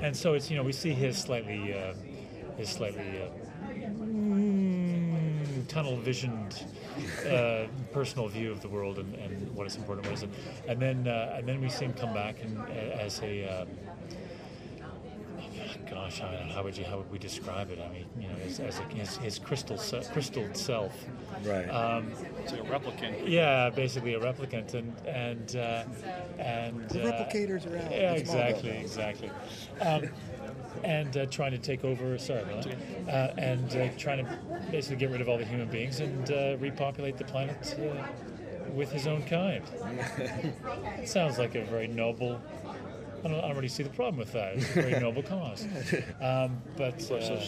and so it's you know we see his slightly uh, his slightly uh, tunnel-visioned. Uh, personal view of the world and, and what is important, what isn't, and then uh, and then we see him come back and uh, as a um, oh gosh, I don't know, how would you how would we describe it? I mean, you know, as, as a, his his crystal se- crystal self, right? Um, it's like a replicant. Yeah, basically a replicant, and and uh, and the replicators are out. Yeah, it's exactly, exactly. Um, And uh, trying to take over, sorry, uh, and uh, trying to basically get rid of all the human beings and uh, repopulate the planet uh, with his own kind. Sounds like a very noble, I don't, I don't really see the problem with that. It's a very noble cause. Um, but uh,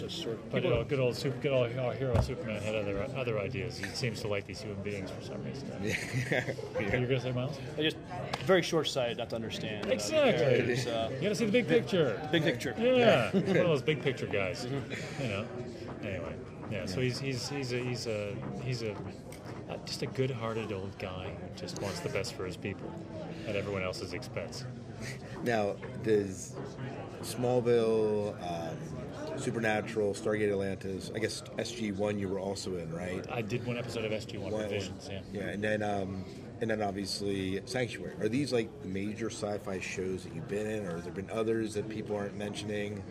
but you know, good old super, good old our hero Superman had other other ideas. He seems to like these human beings for some reason. Yeah. Are you going to say, Miles? I just very short-sighted not to understand. Exactly. Uh, uh, you got to see the big, big picture. Big picture. Yeah. One of those big picture guys. You know. Anyway. Yeah, yeah. So he's he's he's a he's a he's a uh, just a good-hearted old guy who just wants the best for his people at everyone else's expense. Now, does Smallville, um, Supernatural, Stargate Atlantis, I guess S G one you were also in, right? I did one episode of S G one one, Revisions, yeah. Yeah, and then um, and then obviously Sanctuary. Are these like major sci-fi shows that you've been in, or have there been others that people aren't mentioning?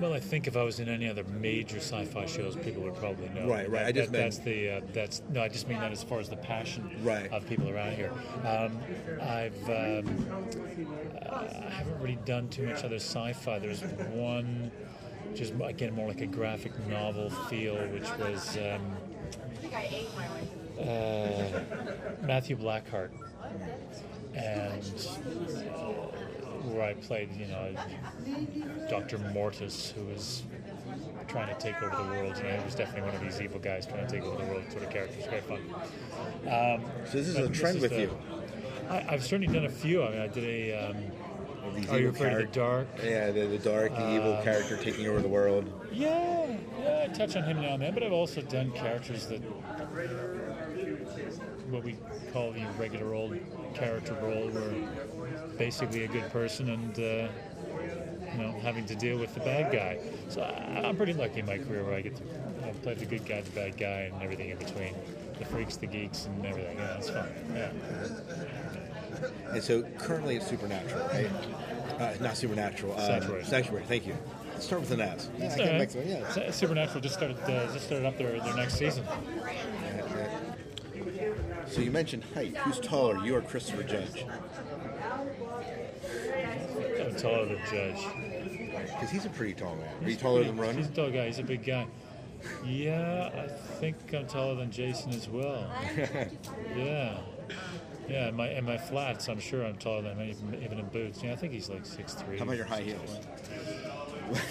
Well, I think if I was in any other major sci-fi shows, people would probably know. Right, right. That, I just that, meant... That's the, uh, that's, no, I just mean that as far as the passion right. of people around here. Um, I've, um, I haven't really done too much other sci-fi. There's one, just, again, more like a graphic novel feel, which was um, uh, Matthew Blackheart. And... Uh, where I played, you know, Doctor Mortis, who was trying to take over the world. You know, he was definitely one of these evil guys trying to take over the world sort of characters. Great fun. Um, so this is a trend with the, you. I, I've certainly done a few. I mean, I did a... Um, Are You Afraid of the Dark? Yeah, the, the dark, the um, evil character taking over the world. Yeah, yeah, I touch on him now and then, but I've also done characters that... what we call the regular old character role, where basically a good person and uh, you know, having to deal with the bad guy. So I, I'm pretty lucky in my career where I get to you know, play the good guy, the bad guy, and everything in between, the freaks, the geeks, and everything. Yeah, it's fun. Yeah. And so currently it's Supernatural, right? Uh, not Supernatural. Uh, Sanctuary. Sanctuary. Thank you. Let's start with an S. Yeah, I right. to, yeah. Supernatural just started uh, just started up their their next season. So you mentioned height. Who's taller, you or Christopher Judge? I'm taller than Judge. Because he's a pretty tall man. He's Are you taller pretty, than Ron? He's a tall guy. He's a big guy. Yeah, I think I'm taller than Jason as well. yeah. Yeah, in my, in my flats, I'm sure I'm taller than him, even, even in boots. Yeah, I think he's like six three. How about your high heels?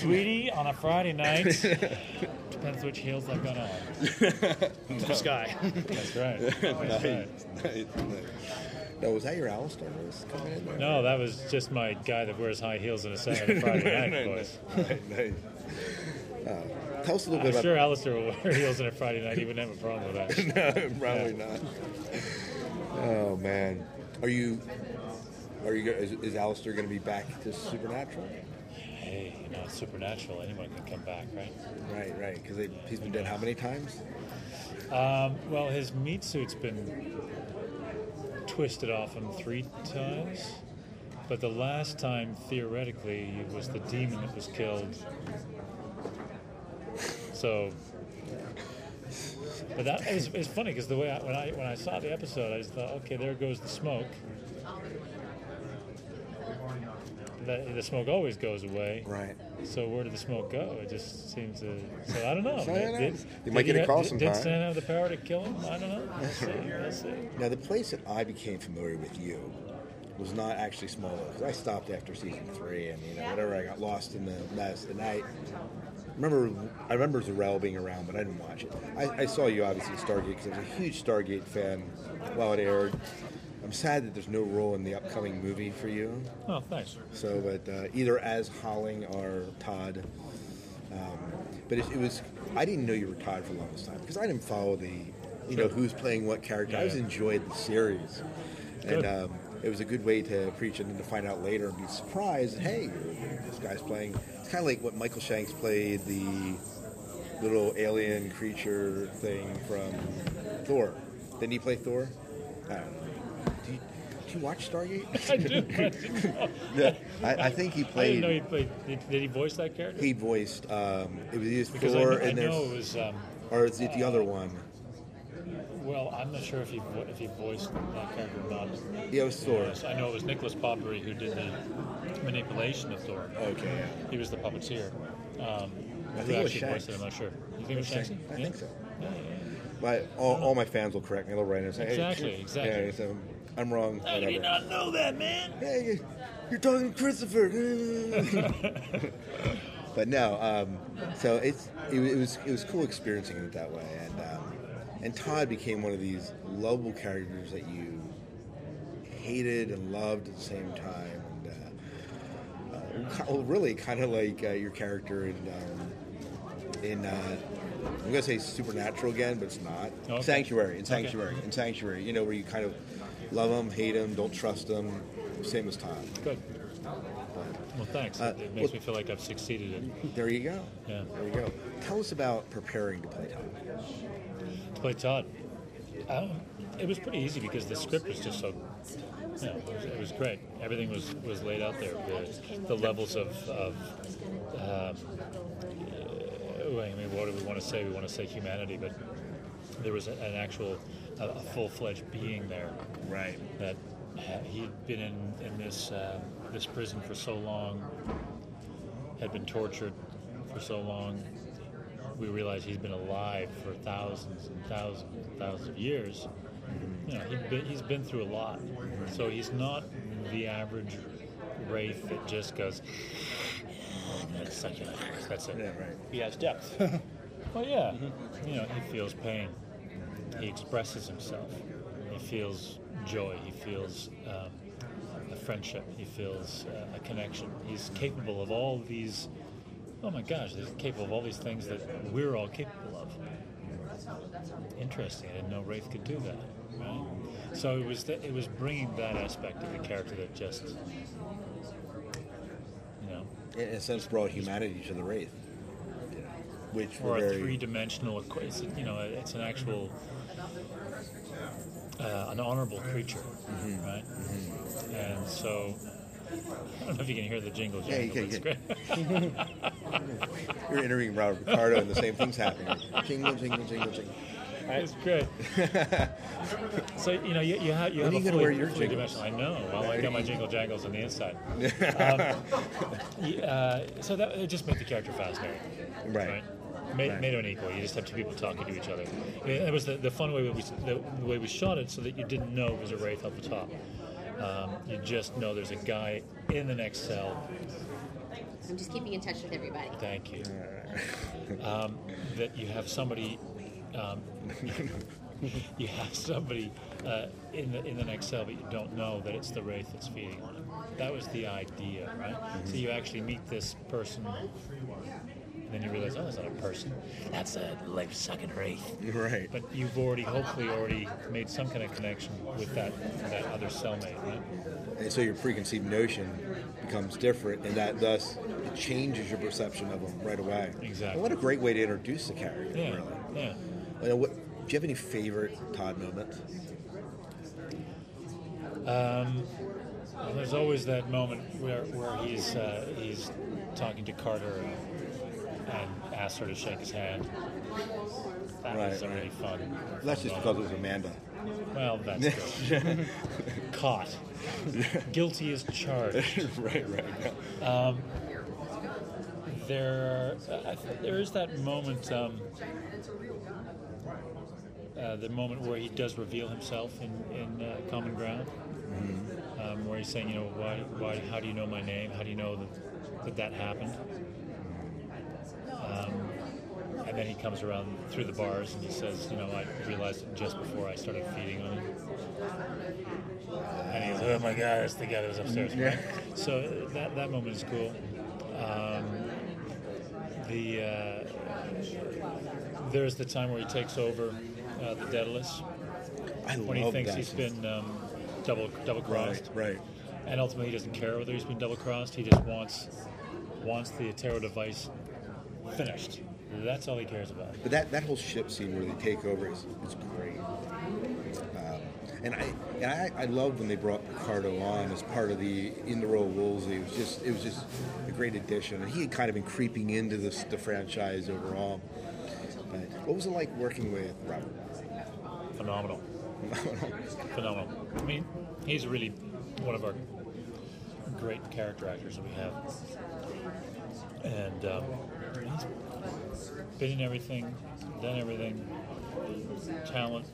Sweetie, on a Friday night... Depends which heels I've got on. no. The sky. That's right. That's nice. Right. Nice. Nice. No, was that your Alistair? Was coming in there? No, that was just my guy that wears high heels on a Saturday Friday night, boys. Nice. Nice. Uh, tell us a little I'm bit about... I'm sure Alistair will wear heels on a Friday night. He wouldn't have a problem with that. No, probably yeah. not. Oh, man. Are you... Are you? Is, is Alistair going to be back to Supernatural? Hey, you know, it's Supernatural. Anyone can come back, right? Right, right. Because he's been dead how many times? Um, well, his meat suit's been twisted off him three times. But the last time, theoretically, it was the demon that was killed. So... But that is it's funny, because the way I, when I when I saw the episode, I just thought, okay, there goes the smoke. The smoke always goes away. Right. So where did the smoke go? It just seems to... So I don't know. Did, you might did get a call sometime. Did Stan have the power to kill him? I don't know. Let's see. Let's see. Now, the place that I became familiar with you was not actually Smallville. I stopped after season three, and, you know, whatever, I got lost in the mess. And I remember, I remember Zor-El being around, but I didn't watch it. I, I saw you, obviously, at Stargate, because I was a huge Stargate fan while it aired. I'm sad that there's no role in the upcoming movie for you. Oh, thanks. So, but uh, either as Holling or Todd. Um, but it, it was, I didn't know you were Todd for the longest time, because I didn't follow the, you sure. know, who's playing what character. Yeah. I just enjoyed the series. Good. And um, it was a good way to preach and then to find out later and be surprised, hey, this guy's playing. It's kind of like what Michael Shanks played, the little alien creature thing from Thor. Didn't he play Thor? I don't know. Did you watch Stargate? I do. I, didn't yeah, I, I think he played. I didn't know he played. Did, did he voice that character? He voiced. Um, it was either because Thor I, I and know it was. Um, or is it the uh, other one? Well, I'm not sure if he if he voiced that character or not. Yeah, it was Thor. Yes, I know it was Nicholas Boppery who did the manipulation of Thor. Okay. He was the puppeteer. Um, I think it was Shanks. Voiced it, I'm not sure. You think it was Shanks? I yeah? think so. Yeah, yeah, yeah. But all, all my fans will correct me. They'll write in and say, hey, exactly, exactly. Yeah, so I'm wrong. How did you not know that, man? Yeah, You're talking to Christopher. But no, um, so it's it, it was it was cool experiencing it that way, and um, and Todd became one of these lovable characters that you hated and loved at the same time, and uh, uh, really kind of like uh, your character in um, in uh, I'm gonna say Supernatural again, but it's not. Oh, okay. Sanctuary in Sanctuary okay. in Sanctuary, you know, where you kind of love him, hate him, don't trust him, same as Todd. Good. Well, thanks. Uh, it makes well, me feel like I've succeeded in... There you go. Yeah. There you go. Tell us about preparing to play Todd. To play Todd? Oh, it was pretty easy because the script was just so... You know, it, was, it was great. Everything was, was laid out there. The, the levels of... of um, I mean, what do we want to say? We want to say humanity, but there was an actual, a, a full-fledged being there. Right. That he'd been in, in this... Um, this prison for so long, had been tortured for so long. We realized he's been alive for thousands and thousands and thousands of years. You know, he'd been, he's been through a lot. So he's not the average wraith that just goes, that's such a, that's it. Yeah, right. He has depth. Well, yeah. You know, he feels pain. He expresses himself. He feels joy. He feels... Um, a friendship. He feels uh, a connection. He's capable of all these, oh my gosh, he's capable of all these things that we're all capable of. Interesting. I didn't know Wraith could do that. Right? So it was th- it was bringing that aspect of the character that just, you know. In a sense, brought humanity to the Wraith. You know, which or a very... three-dimensional, you know, it's an actual... Uh, an honorable creature, mm-hmm. right? Mm-hmm. And so, I don't know if you can hear the jingle jingle. Yeah, you can, you can. You're interviewing Robert Ricardo, and the same thing's happening. Jingle, jingle, jingle, jingle. It's great. So you know, you, you have you when have you a fully, wear your fully dimensional. I know. Well, I got my jingle jangles on the inside. Um, uh, so that it just made the character fascinating, right? right? Made, right. made unequal. You just have two people talking to each other. It was the, the fun way we the, the way we shot it, so that you didn't know it was a wraith up the top. Um, you just know there's a guy in the next cell. I'm just keeping in touch with everybody. Thank you. Um, that you have somebody, um, you have somebody uh, in the in the next cell, but you don't know that it's the wraith that's feeding on it. That was the idea, right? Mm-hmm. So you actually meet this person. And then you realize, oh, that's not a person. That's a life-sucking wraith. Right. But you've already, hopefully, already made some kind of connection with that that other cellmate, right? And so your preconceived notion becomes different, and that thus it changes your perception of them right away. Exactly. And what a great way to introduce the character, yeah, really. Yeah. You know, what, do you have any favorite Todd moments? Um, well, there's always that moment where where he's uh, he's talking to Carter. And asked her to shake his hand. That right, was already right. fun. That's just because it was Amanda. Well, that's good. Caught. Guilty as charged. Right, right. Um, there, uh, there is that moment, um, uh, the moment where he does reveal himself in, in uh, Common Ground, mm-hmm. um, where he's saying, you know, why, why, how do you know my name? How do you know that that, that happened? Um, and then he comes around through the bars and he says, you know, I realized it just before I started feeding on him. And he goes, oh my gosh, the guy that was upstairs. Yeah. Right? So that that moment is cool. Um, the uh, there's the time where he takes over uh, the Daedalus. I when love he thinks that. He's been um, double double crossed. Right, right. And ultimately he doesn't care whether he's been double crossed. He just wants wants the Atero device finished. That's all he cares about. But that, that whole ship scene where they take over is it's great. Um, and I and I, I loved when they brought Picardo on as part of the in the role of Woolsey. It was just it was just a great addition. And he had kind of been creeping into this, the franchise overall. But what was it like working with Robert? Phenomenal. Phenomenal. I mean, he's really one of our great character actors that we have. And um, he's been in everything, done everything, talent.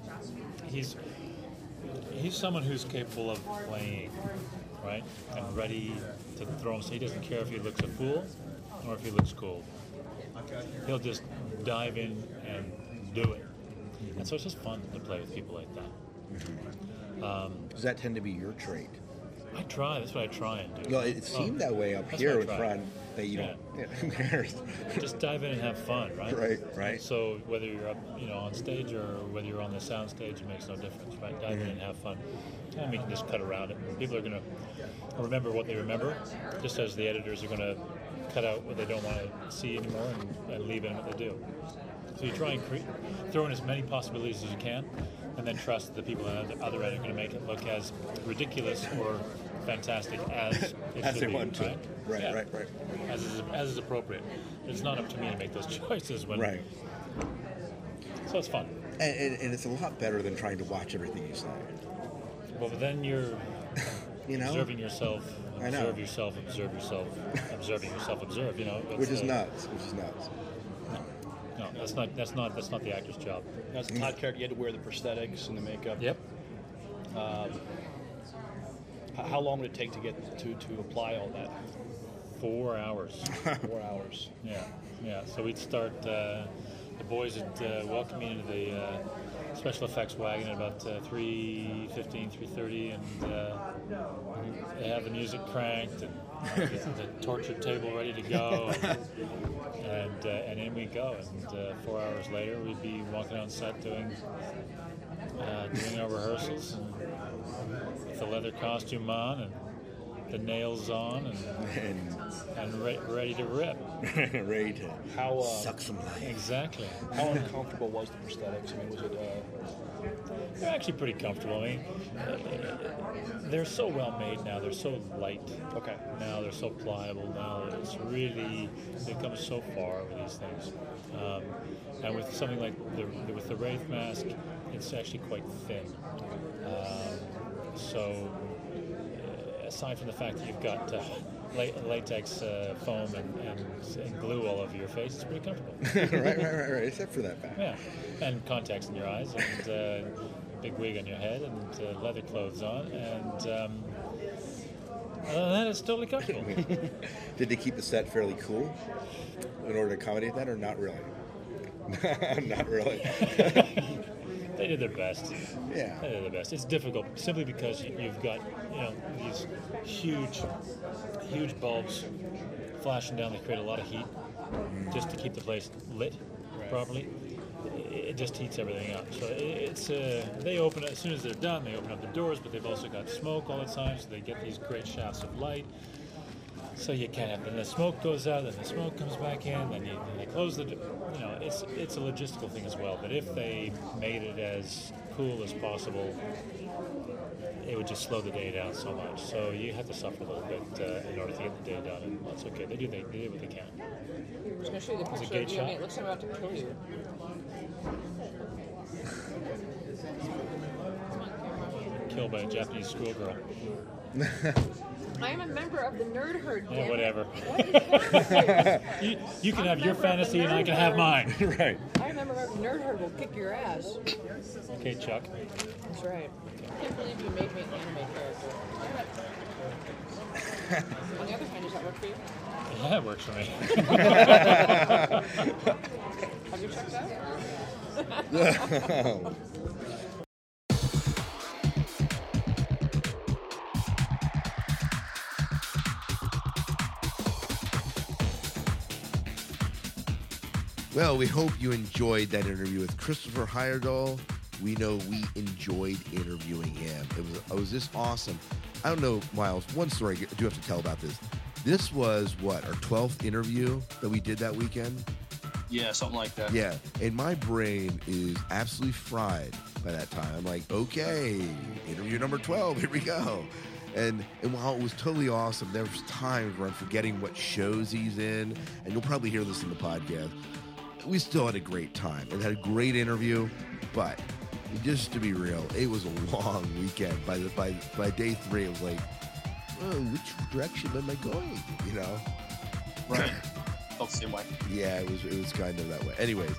He's he's someone who's capable of playing, right? And ready to throw him. So he doesn't care if he looks a fool or if he looks cool. He'll just dive in and do it. And so it's just fun to play with people like that. Um, Does that tend to be your trait? I try. That's what I try and do. Well, it seemed oh, that way up here in front that you yeah. don't care. Just dive in and have fun, right? Right, right. So whether you're up, you know, on stage or whether you're on the sound stage, it makes no difference, right? Dive mm-hmm. in and have fun. And we can just cut around it. People are going to remember what they remember, just as the editors are going to cut out what they don't want to see anymore and, and leave in what they do. So you try and cre- throw in as many possibilities as you can, and then trust that the people on the other end are going to make it look as ridiculous or fantastic as it as should they want be, to. Right, right, yeah. right, right. As is, as is appropriate. It's not up to me to make those choices. When right. So it's fun. And, and, and it's a lot better than trying to watch everything you say. Well, but then you're you know? observing yourself. Observe yourself, observe yourself, observing yourself, observe, you know. Which is uh, nuts, which is nuts. No, that's not that's not that's not the actor's job. As a Todd character, you had to wear the prosthetics and the makeup. Yep. Um, how long would it take to get to, to apply all that? Four hours. Four hours. Yeah, yeah. So we'd start. Uh, the boys would uh, welcome me into the uh, special effects wagon at about uh, three fifteen, three thirty, and uh, they have the music cranked and uh, the, the torture table ready to go. And, uh, and in we go, and uh, four hours later we'd be walking on set doing uh, doing our rehearsals and with the leather costume on and the nails on and and, and re- ready to rip. Ready to How, uh, suck some life. Exactly. How uncomfortable was the prosthetics? I mean, was it... Uh... They're actually pretty comfortable. I mean, they're so well made now. They're so light. Okay. Now they're so pliable. Now it's really... They've come so far with these things. Um, and with something like the, with the Wraith mask, it's actually quite thin. Um, so... Aside from the fact that you've got uh, latex uh, foam and, and, and glue all over your face, it's pretty comfortable. right, right, right, right. Except for that fact. Yeah, and contacts in your eyes, and uh, big wig on your head, and uh, leather clothes on, and um, other than that, it's totally comfortable. Did they keep the set fairly cool in order to accommodate that, or not really? Not really. They did their best. Yeah. They did their best. It's difficult simply because you've got, you know, these huge, huge bulbs flashing down that create a lot of heat just to keep the place lit right. properly. It just heats everything up. So it's uh, they open it as soon as they're done. They open up the doors, but they've also got smoke all the time, so they get these great shafts of light. So you can't have. Then the smoke goes out, then the smoke comes back in, then, you, then they close the. You know, it's it's a logistical thing as well. But if they made it as cool as possible, it would just slow the day down so much. So you have to suffer a little bit uh, in order to get the day done, and that's okay. They do they, they do what they can. I'm just gonna show you the picture of you. It looks like I'm about to kill you. Killed by a Japanese schoolgirl. I am a member of the nerd herd. Oh, whatever. What you, you can I'm have your fantasy and I can have mine. Right. I remember the nerd herd will kick your ass. Okay, Chuck. That's right. I can't believe you made me an anime character. On the other hand, does that work for you? Yeah, it works for me. Have you checked that out? Well, we hope you enjoyed that interview with Christopher Heyerdahl. We know we enjoyed interviewing him. It was, it was just awesome. I don't know, Miles, one story I do have to tell about this. This was, what, our twelfth interview that we did that weekend? Yeah, something like that. Yeah, and my brain is absolutely fried by that time. I'm like, okay, interview number twelve, here we go. And, and while it was totally awesome, there was times where I'm forgetting what shows he's in, and you'll probably hear this in the podcast. We still had a great time and had a great interview, but just to be real, it was a long weekend. By the by, by day three, it was like, oh, which direction am I going? You know, right? Don't see why. Yeah, it was it was kind of that way. Anyways,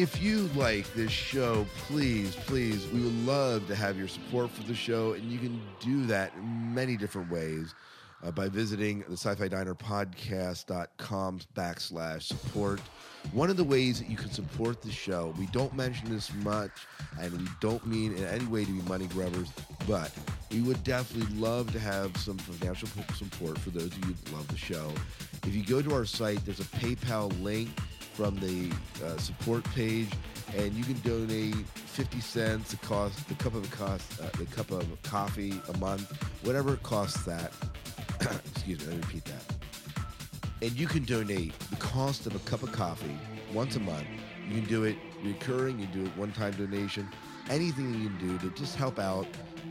If you like this show, please, please, we would love to have your support for the show, and you can do that in many different ways uh, by visiting the sci-fi diner podcast dot com backslash support. One of the ways that you can support the show, we don't mention this much, and we don't mean in any way to be money grubbers, but we would definitely love to have some financial support for those of you who love the show. If you go to our site, there's a PayPal link from the uh, support page, and you can donate fifty cents, a cost, the cup of a cost, uh, the cup of coffee a month, whatever it costs that. Excuse me, let me repeat that. And you can donate the cost of a cup of coffee once a month. You can do it recurring, you can do it one-time donation, anything you can do to just help out.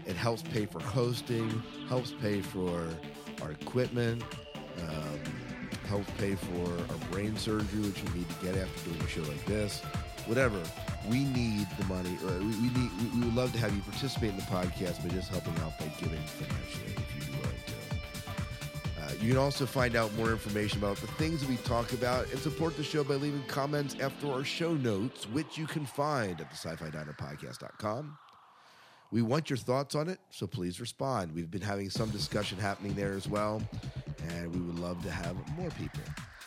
It helps pay for hosting, helps pay for our equipment, um, helps pay for our brain surgery, which we need to get after doing a show like this. Whatever, we need the money. Or we, we need. We would love to have you participate in the podcast by just helping out by giving financially. You can also find out more information about the things that we talk about and support the show by leaving comments after our show notes, which you can find at the sci-fi diner podcast dot com. We want your thoughts on it, so please respond. We've been having some discussion happening there as well, and we would love to have more people.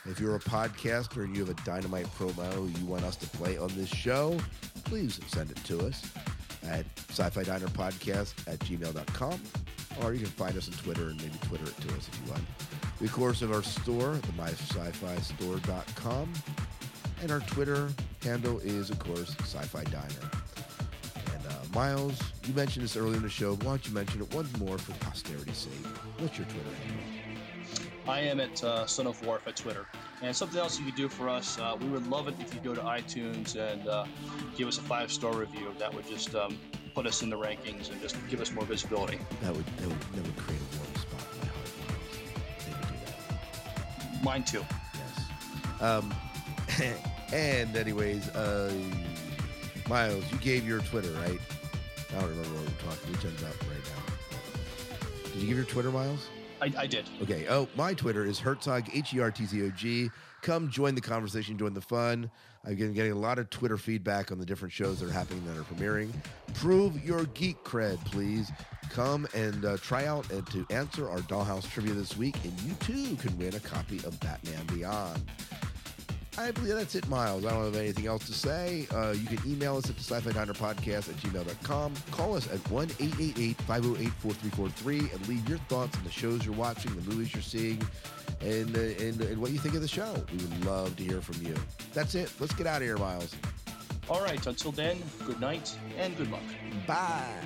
If you're a podcaster and you have a dynamite promo you want us to play on this show, please send it to us at sci-fi diner podcast at gmail dot com. Or you can find us on Twitter and maybe Twitter it to us if you want. We, of course, have our store, the my sci-fi store dot com. And our Twitter handle is, of course, Sci-Fi Diner. And uh, Miles, you mentioned this earlier in the show, but why don't you mention it once more for posterity's sake? What's your Twitter handle? I am at uh, Son of Warf at Twitter. And something else you could do for us, uh, we would love it if you go to iTunes and uh, give us a five-star review. That would just... Um, put us in the rankings and just give us more visibility. That would that would, that would create a warm spot in my heart. That. Mine too. Yes. Um, and anyways, uh, Miles, you gave your Twitter, right? I don't remember what we're talking. We turns out right now. Did you give your Twitter, Miles? I, I did. Okay. Oh, my Twitter is Hertzog, H E R T Z O G. Come join the conversation, join the fun. I've been getting a lot of Twitter feedback on the different shows that are happening that are premiering. Prove your geek cred, please. Come and uh, try out and to answer our Dollhouse trivia this week, and you too can win a copy of Batman Beyond. I believe that's it, Miles. I don't have anything else to say. Uh, you can email us at the sci-fi diner podcast at gmail dot com. Call us at one eight eight eight, five oh eight, four three four three and leave your thoughts on the shows you're watching, the movies you're seeing, and, uh, and, and what you think of the show. We would love to hear from you. That's it. Let's get out of here, Miles. All right. Until then, good night and good luck. Bye.